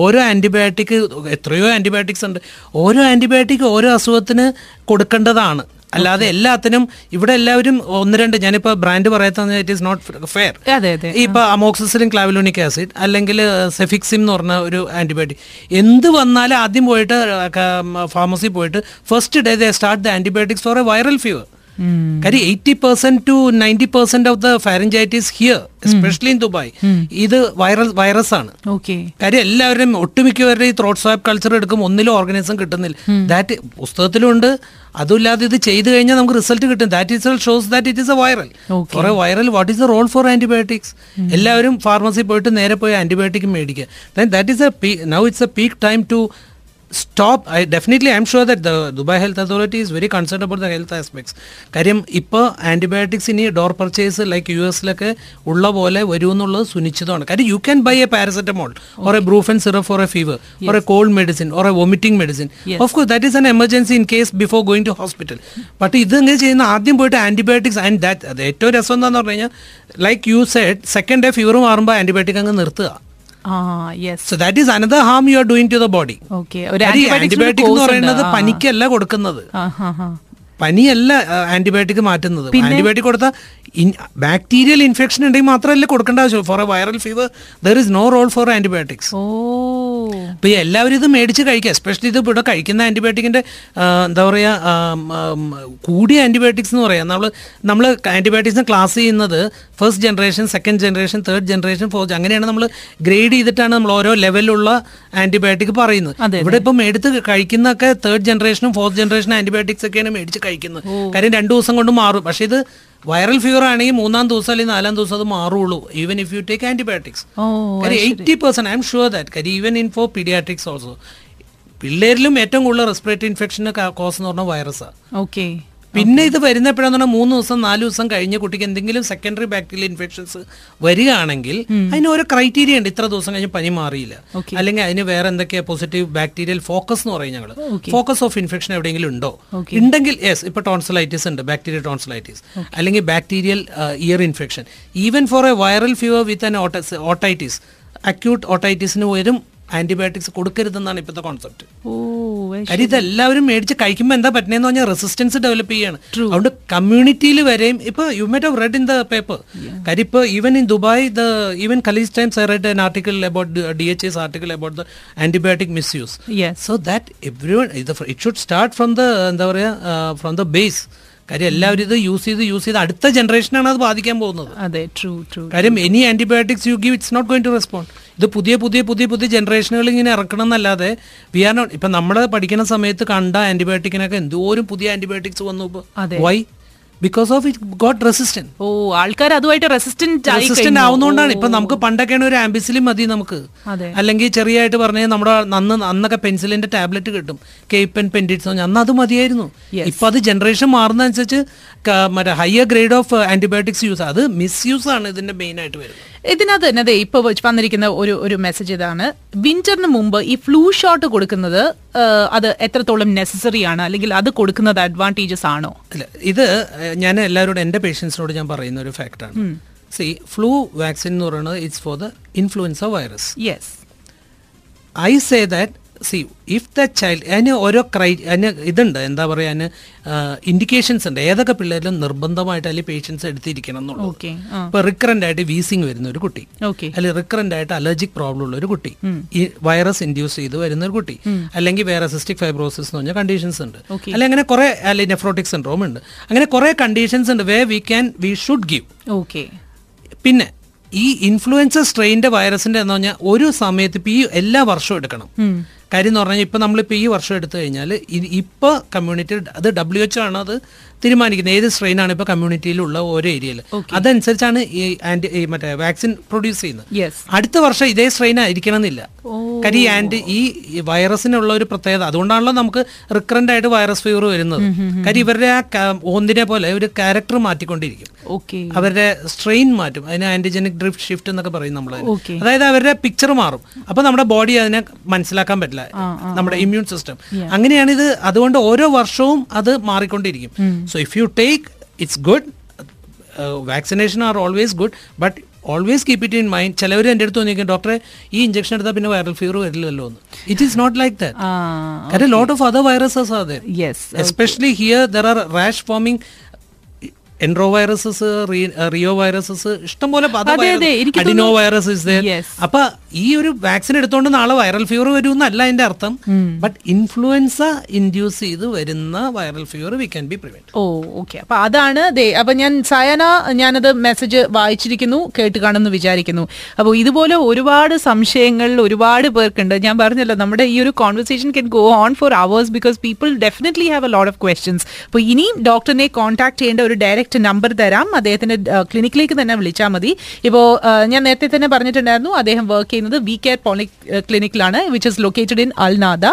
ഓരോ antibiotic, എത്രയോ antibiotics ഉണ്ട്, ഓരോ antibiotic ഓരോ അസുഖത്തിന് കൊടുക്കേണ്ടതാണ്. അല്ലാതെ എല്ലാത്തിനും ഇവിടെ എല്ലാവരും ഒന്ന് രണ്ട് ഞാനിപ്പോൾ ബ്രാൻഡ് പറയാത്തത് ഇറ്റ് ഈസ് നോട്ട് ഫെയർ. ഇപ്പോൾ അമോക്സിസിലിൻ ക്ലാവിലോണിക് ആസിഡ് അല്ലെങ്കിൽ സെഫിക്സിം എന്ന് പറഞ്ഞ ഒരു ആന്റിബയോട്ടിക് എന്ത് വന്നാലും ആദ്യം പോയിട്ട് ഫാർമസി പോയിട്ട് first day they start the antibiotics for a viral fever. കാര്യം eighty percent to ninety percent of the pharyngitis here especially in Dubai ഇത് വൈറൽ വൈറസ് ആണ്. കാര്യം എല്ലാവരും ഒട്ടുമിക്കവരുടെ ഈ ത്രോട്ട് സ്വാബ് കൾച്ചർ എടുക്കും, ഒന്നിലും ഓർഗാനിസം കിട്ടുന്നില്ല. ദാറ്റ് പുസ്തകത്തിലുണ്ട്. അതുമില്ലാതെ ഇത് ചെയ്തു കഴിഞ്ഞാൽ നമുക്ക് റിസൾട്ട് കിട്ടും. That is shows that it is a viral. For a viral what is the role for antibiotics? എല്ലാവരും ഫാർമസി പോയിട്ട് നേരെ പോയി ആന്റിബയോട്ടിക് മേടിക്കുക. Than that is a peak, now it's a peak time to stop. I definitely am sure that the Dubai Health Authority is very concerned about the health aspects. കാര്യം ഇപ്പോൾ antibiotics ഇനി door purchase like യു എസിലൊക്കെ ഉള്ള പോലെ വരുമെന്നുള്ളത് സുനിശ്ചിതമാണ്. കാര്യം you can buy a paracetamol or a Brufen syrup for a fever or a cold medicine or a vomiting medicine. Of course that is an emergency in case before going to hospital. But ഇത് എങ്ങനെ ചെയ്യുന്ന ആദ്യം പോയിട്ട് antibiotics and that അത് ഏറ്റവും രസം എന്താണെന്ന് പറഞ്ഞു കഴിഞ്ഞാൽ like you said second day fever മാറുമ്പോൾ ആന്റിബയോട്ടിക് അങ്ങ് നിർത്തുക. Ah, yes. So that is another harm you are doing to the body. Okay. Antibiotic എന്ന് പറയുന്നത് പനിക്കല്ല കൊടുക്കുന്നത്, പനിയല്ല ആന്റിബയോട്ടിക് മാറ്റുന്നത്. ആന്റിബയോട്ടിക് കൊടുത്താൽ ബാക്ടീരിയൽ ഇൻഫെക്ഷൻ ഉണ്ടെങ്കിൽ മാത്രമല്ല കൊടുക്കേണ്ട ആവശ്യമുള്ളൂ. For a viral fever there is no role for antibiotics. ഇപ്പം എല്ലാവരും ഇത് മേടിച്ച് കഴിക്കുക. എസ്പെഷ്യലി ഇത് ഇവിടെ കഴിക്കുന്ന ആന്റിബയോട്ടിക്കിൻ്റെ എന്താ പറയുക, കൂടിയ ആന്റിബയോട്ടിക്സ് എന്ന് പറയാം. നമ്മൾ നമ്മൾ ആന്റിബയോട്ടിക്സിന് ക്ലാസ് ചെയ്യുന്നത് first generation, second generation, third generation, fourth, അങ്ങനെയാണ് നമ്മൾ ഗ്രേഡ് ചെയ്തിട്ടാണ് നമ്മൾ ഓരോ ലെവലിലുള്ള ആന്റിബയോട്ടിക് പറയുന്നത്. ഇവിടെ ഇപ്പം എടുത്ത് കഴിക്കുന്നതൊക്കെ തേർഡ് ജനറേഷനും ഫോർത്ത് ജനറേഷനും ആന്റിബയോട്ടിക്സ് ഒക്കെയാണ് മേടിച്ച് കഴിക്കുന്നത്. കാര്യം രണ്ടു ദിവസം കൊണ്ട് മാറും. പക്ഷേ ഇത് വൈറൽ ഫീവർ ആണെങ്കിൽ മൂന്നാം ദിവസം അല്ലെങ്കിൽ നാലാം ദിവസം അത് മാറുള്ളൂ even if you take antibiotics. Eighty percent I'm sure that കാര്യം even in for paediatrics also. പിള്ളേരിലും ഏറ്റവും കൂടുതൽ റെസ്പിറേറ്ററി ഇൻഫെക്ഷന് കോസ് എന്ന് പറഞ്ഞാൽ വൈറസാണ്. ഓക്കെ. പിന്നെ ഇത് വരുന്ന എപ്പോഴാന്ന് പറഞ്ഞാൽ മൂന്ന് ദിവസം നാല് ദിവസം കഴിഞ്ഞ് കുട്ടിക്ക് എന്തെങ്കിലും സെക്കൻഡറി ബാക്ടീരിയൽ ഇൻഫെക്ഷൻസ് വരികയാണെങ്കിൽ അതിന് ഒരു ക്രൈറ്റീരിയ ഉണ്ട്. ഇത്ര ദിവസം കഴിഞ്ഞ് പനി മാറിയില്ല അല്ലെങ്കിൽ അതിന് വേറെ എന്തൊക്കെയാ പോസിറ്റീവ് ബാക്ടീരിയൽ ഫോക്കസ് എന്ന് പറയും ഞങ്ങൾ. ഫോക്കസ് ഓഫ് ഇൻഫെക്ഷൻ എവിടെയെങ്കിലും ഉണ്ടോ? ഉണ്ടെങ്കിൽ യെസ്, ഇപ്പൊ ടോൺസിലൈറ്റിസ് ഉണ്ട്, ബാക്ടീരിയൽ ടോൺസിലൈറ്റിസ് അല്ലെങ്കിൽ bacterial ear infection. Even for a viral fever with an otitis, acute ഓട്ടൈറ്റിസിന് പോലും ആന്റിബയോട്ടിക്സ് കൊടുക്കരുതെന്നാണ് ഇപ്പോഴത്തെ കോൺസെപ്റ്റ്. കാര്യം ഇതെല്ലാവരും മേടിച്ച് കഴിക്കുമ്പോൾ എന്താ പറ്റുന്നതെന്ന് പറഞ്ഞാൽ റെസിസ്റ്റൻസ് ഡെവലപ്പ് ചെയ്യാണ്. അതുകൊണ്ട് കമ്മ്യൂണിറ്റിയിൽ വരെയും ഇപ്പൊ you might have read in the paper കാര്യം ഇപ്പൊ even in Dubai the even Khaleej Times I read an article about D H S article about the antibiotic misuse. So that everyone it should start from the എന്താ പറയാ from the base. കാര്യം എല്ലാവരും ഇത് use ചെയ്ത് use ചെയ്ത് അടുത്ത ജനറേഷനാണ് അത് ബാധിക്കാൻ പോകുന്നത്. അതെ ട്രൂ ട്രൂ കാര്യം any antibiotics you give it's not going to respond. ഇത് പുതിയ പുതിയ പുതിയ പുതിയ ജനറേഷനുകൾ ഇങ്ങനെ ഇറക്കണം എന്നല്ലാതെ വി ആർ നോട്ട്. ഇപ്പൊ നമ്മൾ പഠിക്കുന്ന സമയത്ത് കണ്ട ആന്റിബയോട്ടിക്കിനൊക്കെ എന്തോരം പുതിയ ആന്റിബയോട്ടിക്സ് വന്നു. Why? Because of it got resistant. ഓ ആൾക്കാർ അതുമായിട്ട് റെസിസ്റ്റന്റ് റെസിസ്റ്റന്റ് ആവുന്നതുകൊണ്ടാണ്. ഇപ്പൊ നമുക്ക് പണ്ടൊക്കെയാണ് ഒരു ആംബിസിലിൻ മതി നമുക്ക്, അല്ലെങ്കിൽ ചെറിയായിട്ട് പറഞ്ഞാൽ നമ്മുടെ അന്ന് അന്നൊക്കെ പെൻസിലിന്റെ ടാബ്ലറ്റ് കിട്ടും, കേപ്പൻ പെൻഡിറ്റ്സ്, അന്ന് അത് മതിയായിരുന്നു. ഇപ്പൊ അത് ജനറേഷൻ മാറുന്നതനുസരിച്ച് മറ്റേ higher grade of antibiotics use, അത് മിസ്യൂസ് ആണ് ഇതിന്റെ മെയിൻ ആയിട്ട് വരുന്നത്. ഇതിനകത്ത് തന്നെ ഇപ്പൊ വന്നിരിക്കുന്ന ഒരു ഒരു മെസ്സേജ് ഇതാണ്, വിന്ററിന് മുമ്പ് ഈ ഫ്ലൂ ഷോട്ട് കൊടുക്കുന്നത് അത് എത്രത്തോളം നെസസറി ആണ്, അല്ലെങ്കിൽ അത് കൊടുക്കുന്നത് അഡ്വാൻറ്റേജസ് ആണോ? ഇത് ഞാൻ എല്ലാവരോടും എന്റെ പേഷ്യൻസിനോട് ഞാൻ പറയുന്ന ഒരു ഫാക്ടാണ്. സി ഫ്ലൂ വാക്സിൻ എന്ന് പറയുന്നത് it's for the influenza virus. Yes I say that see if the child അതിന് ഓരോ ക്രൈ അതിന് ഇതുണ്ട്, എന്താ പറയുക, അതിന് ഇൻഡിക്കേഷൻസ് ഉണ്ട്, ഏതൊക്കെ പിള്ളേരിലും നിർബന്ധമായിട്ട് അതിൽ പേഷ്യൻസ് എടുത്തിരിക്കണം എന്നുള്ളത്. ഇപ്പൊ റിക്കറന്റ് ആയിട്ട് വീസിങ് വരുന്ന ഒരു കുട്ടി, അല്ലെങ്കിൽ റിക്കറന്റ് ആയിട്ട് അലർജിക് പ്രോബ്ലം ഉള്ള ഒരു കുട്ടി, ഈ വൈറസ് ഇൻഡ്യൂസ് ചെയ്ത് വരുന്ന ഒരു കുട്ടി, അല്ലെങ്കിൽ വേറെ സിസ്റ്റിക് ഫൈബ്രോസിസ് എന്ന് പറഞ്ഞ കണ്ടീഷൻസ് ഉണ്ട്, അല്ലെങ്കിൽ അങ്ങനെ കുറെ, അല്ലെങ്കിൽ നെഫ്രോട്ടിക് സിൻഡ്രോം ഉണ്ട്, അങ്ങനെ കുറെ കണ്ടീഷൻസ് ഉണ്ട് way we can we should give. Okay, പിന്നെ ഈ ഇൻഫ്ലുവൻസ സ്ട്രെയിൻ്റെ വൈറസിന്റെ എന്ന് പറഞ്ഞാൽ ഒരു സമയത്ത് ഇപ്പം ഈ എല്ലാ വർഷവും എടുക്കണം. കാര്യം എന്ന് പറഞ്ഞാൽ ഇപ്പം നമ്മളിപ്പോൾ ഈ വർഷം എടുത്തു കഴിഞ്ഞാൽ ഇപ്പോൾ കമ്മ്യൂണിറ്റി അത് ഡബ്ല്യു എച്ച് ആണ് അത് തീരുമാനിക്കുന്നത് ഏത് സ്ട്രെയിനാണ് ഇപ്പോൾ കമ്മ്യൂണിറ്റിയിലുള്ള ഓരോ ഏരിയയിൽ, അതനുസരിച്ചാണ് ഈ ആന്റി മറ്റേ വാക്സിൻ പ്രൊഡ്യൂസ് ചെയ്യുന്നത്. അടുത്ത വർഷം ഇതേ സ്ട്രെയിൻ ആയിരിക്കണം എന്നില്ല. കാര്യം ആൻഡ് ഈ വൈറസിനുള്ള ഒരു പ്രത്യേകത, അതുകൊണ്ടാണല്ലോ നമുക്ക് റിക്കറന്റ് ആയിട്ട് വൈറസ് ഫീവർ വരുന്നത്. കാര്യം ഇവരുടെ ആ ഒന്നിനെ പോലെ ഒരു ക്യാരക്ടർ മാറ്റിക്കൊണ്ടിരിക്കും, അവരുടെ സ്ട്രെയിൻ മാറ്റും, അതിന് ആന്റിജനിക് ഡ്രിഫ്റ്റ് ഷിഫ്റ്റ് എന്നൊക്കെ പറയും നമ്മൾ. അതായത് അവരുടെ പിക്ചർ മാറും, അപ്പൊ നമ്മുടെ ബോഡി അതിനെ മനസ്സിലാക്കാൻ പറ്റില്ല, നമ്മുടെ ഇമ്മ്യൂൺ സിസ്റ്റം അങ്ങനെയാണിത്. അതുകൊണ്ട് ഓരോ വർഷവും അത് മാറിക്കൊണ്ടിരിക്കും. So if you take it's good, vaccination are always good, but always keep it in mind. ചിലവർ എൻ്റെ അടുത്ത് തോന്നിയിരിക്കും, ഡോക്ടറെ ഈ ഇഞ്ചക്ഷൻ എടുത്താൽ പിന്നെ വൈറൽ ഫീവർ വരില്ലല്ലോ എന്ന്. It is not like that. കാരണം lot of other viruses are there, especially here there are rash forming entero viruses, reo viruses ഇഷ്ടംപോലെ, അഡിനോ വൈറസ് ഇസ് ദെയർ. അപ്പൊ ഈ ഒരു വാക്സിൻ എടുത്തോണ്ട് നാളെ വൈറൽ ഫീവർ വരുമെന്നല്ല അതിന്റെ അർത്ഥം, ബട്ട് ഇൻഫ്ലുവൻസ ഇൻഡ്യൂസ് ചെയ്ത് വരുന്ന viral fever we can be prevent. Oh okay, അപ്പൊ അതാണ്. അപ്പൊ ഞാൻ സയന ഞാനത് മെസ്സേജ് വായിച്ചിരിക്കുന്നു, കേട്ട് കാണുന്നു വിചാരിക്കുന്നു. അപ്പോൾ ഇതുപോലെ ഒരുപാട് സംശയങ്ങൾ ഒരുപാട് പേർക്കുണ്ട്. ഞാൻ പറഞ്ഞല്ലോ നമ്മുടെ ഈ ഒരു conversation can go on for hours because people definitely have a lot of questions. അപ്പോൾ ഇനിയും ഡോക്ടറിനെ കോൺടാക്ട് ചെയ്യേണ്ട ഒരു ഡയറക്റ്റ് നമ്പർ തരാം, അദ്ദേഹത്തിന്റെ ക്ലിനിക്കിലേക്ക് തന്നെ വിളിച്ചാൽ മതി. ഇപ്പോൾ ഞാൻ നേരത്തെ തന്നെ പറഞ്ഞിട്ടുണ്ടായിരുന്നു, അദ്ദേഹം വർക്ക് ചെയ്യുന്നത് വി കെയർ പോളി ക്ലിനിക്കിലാണ്, which is located in Al Nahda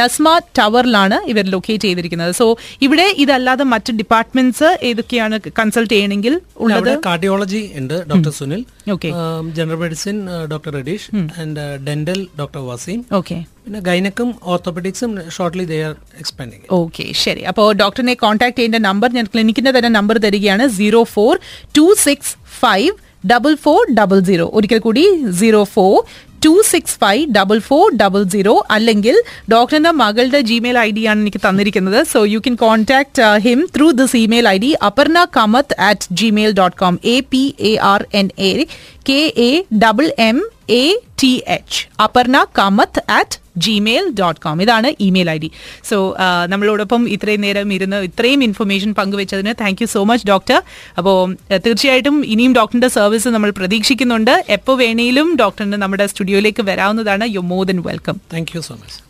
Nasma ടവറിലാണ് ഇവർ ലൊക്കേറ്റ് ചെയ്തിരിക്കുന്നത്. സോ ഇവിടെ ഇതല്ലാതെ മറ്റ് ഡിപ്പാർട്ട്മെന്റ്സ് ഏതൊക്കെയാണ് കൺസൾട്ട് ചെയ്യണമെങ്കിൽ ഉള്ളത്? കാർഡിയോളജി ഉണ്ട് doctor Sunil, general medicine doctor Radeesh, and dental doctor Waseem. Okay, പിന്നെ ഗൈനക്കും ഓർത്തോപെഡിക്സും shortly they are expanding. Okay ശരി, അപ്പോൾ ഡോക്ടറിനെ കോൺടാക്ട് ചെയ്യേണ്ട നമ്പർ ഞാൻ ക്ലിനിക്കിന്റെ തന്നെ നമ്പർ തരികയാണ്, zero four two six five double four double zero ഒരിക്കൽ കൂടി zero four two six five double four double zero അല്ലെങ്കിൽ ഡോക്ടറിന്റെ മകളുടെ ജിമെയിൽ ഐ ഡി ആണ് എനിക്ക് തന്നിരിക്കുന്നത്. So you can contact him through this email I D Aparna Kamath at Gmail dot com, A P A R N A K A double M A T H Aparna Kamath at Gmail dot com ഇതാണ് email I D. So നമ്മളോടൊപ്പം ഇത്രയും നേരം ഇരുന്ന് ഇത്രയും information പങ്കുവെച്ചതിന് thank you so much doctor. അപ്പോൾ തീർച്ചയായിട്ടും ഇനിയും ഡോക്ടറിൻ്റെ സർവീസ് നമ്മൾ പ്രതീക്ഷിക്കുന്നുണ്ട്. എപ്പോൾ വേണേലും ഡോക്ടറിന് നമ്മുടെ സ്റ്റുഡിയോയിലേക്ക് വരാവുന്നതാണ്. You more than welcome. Thank you so much.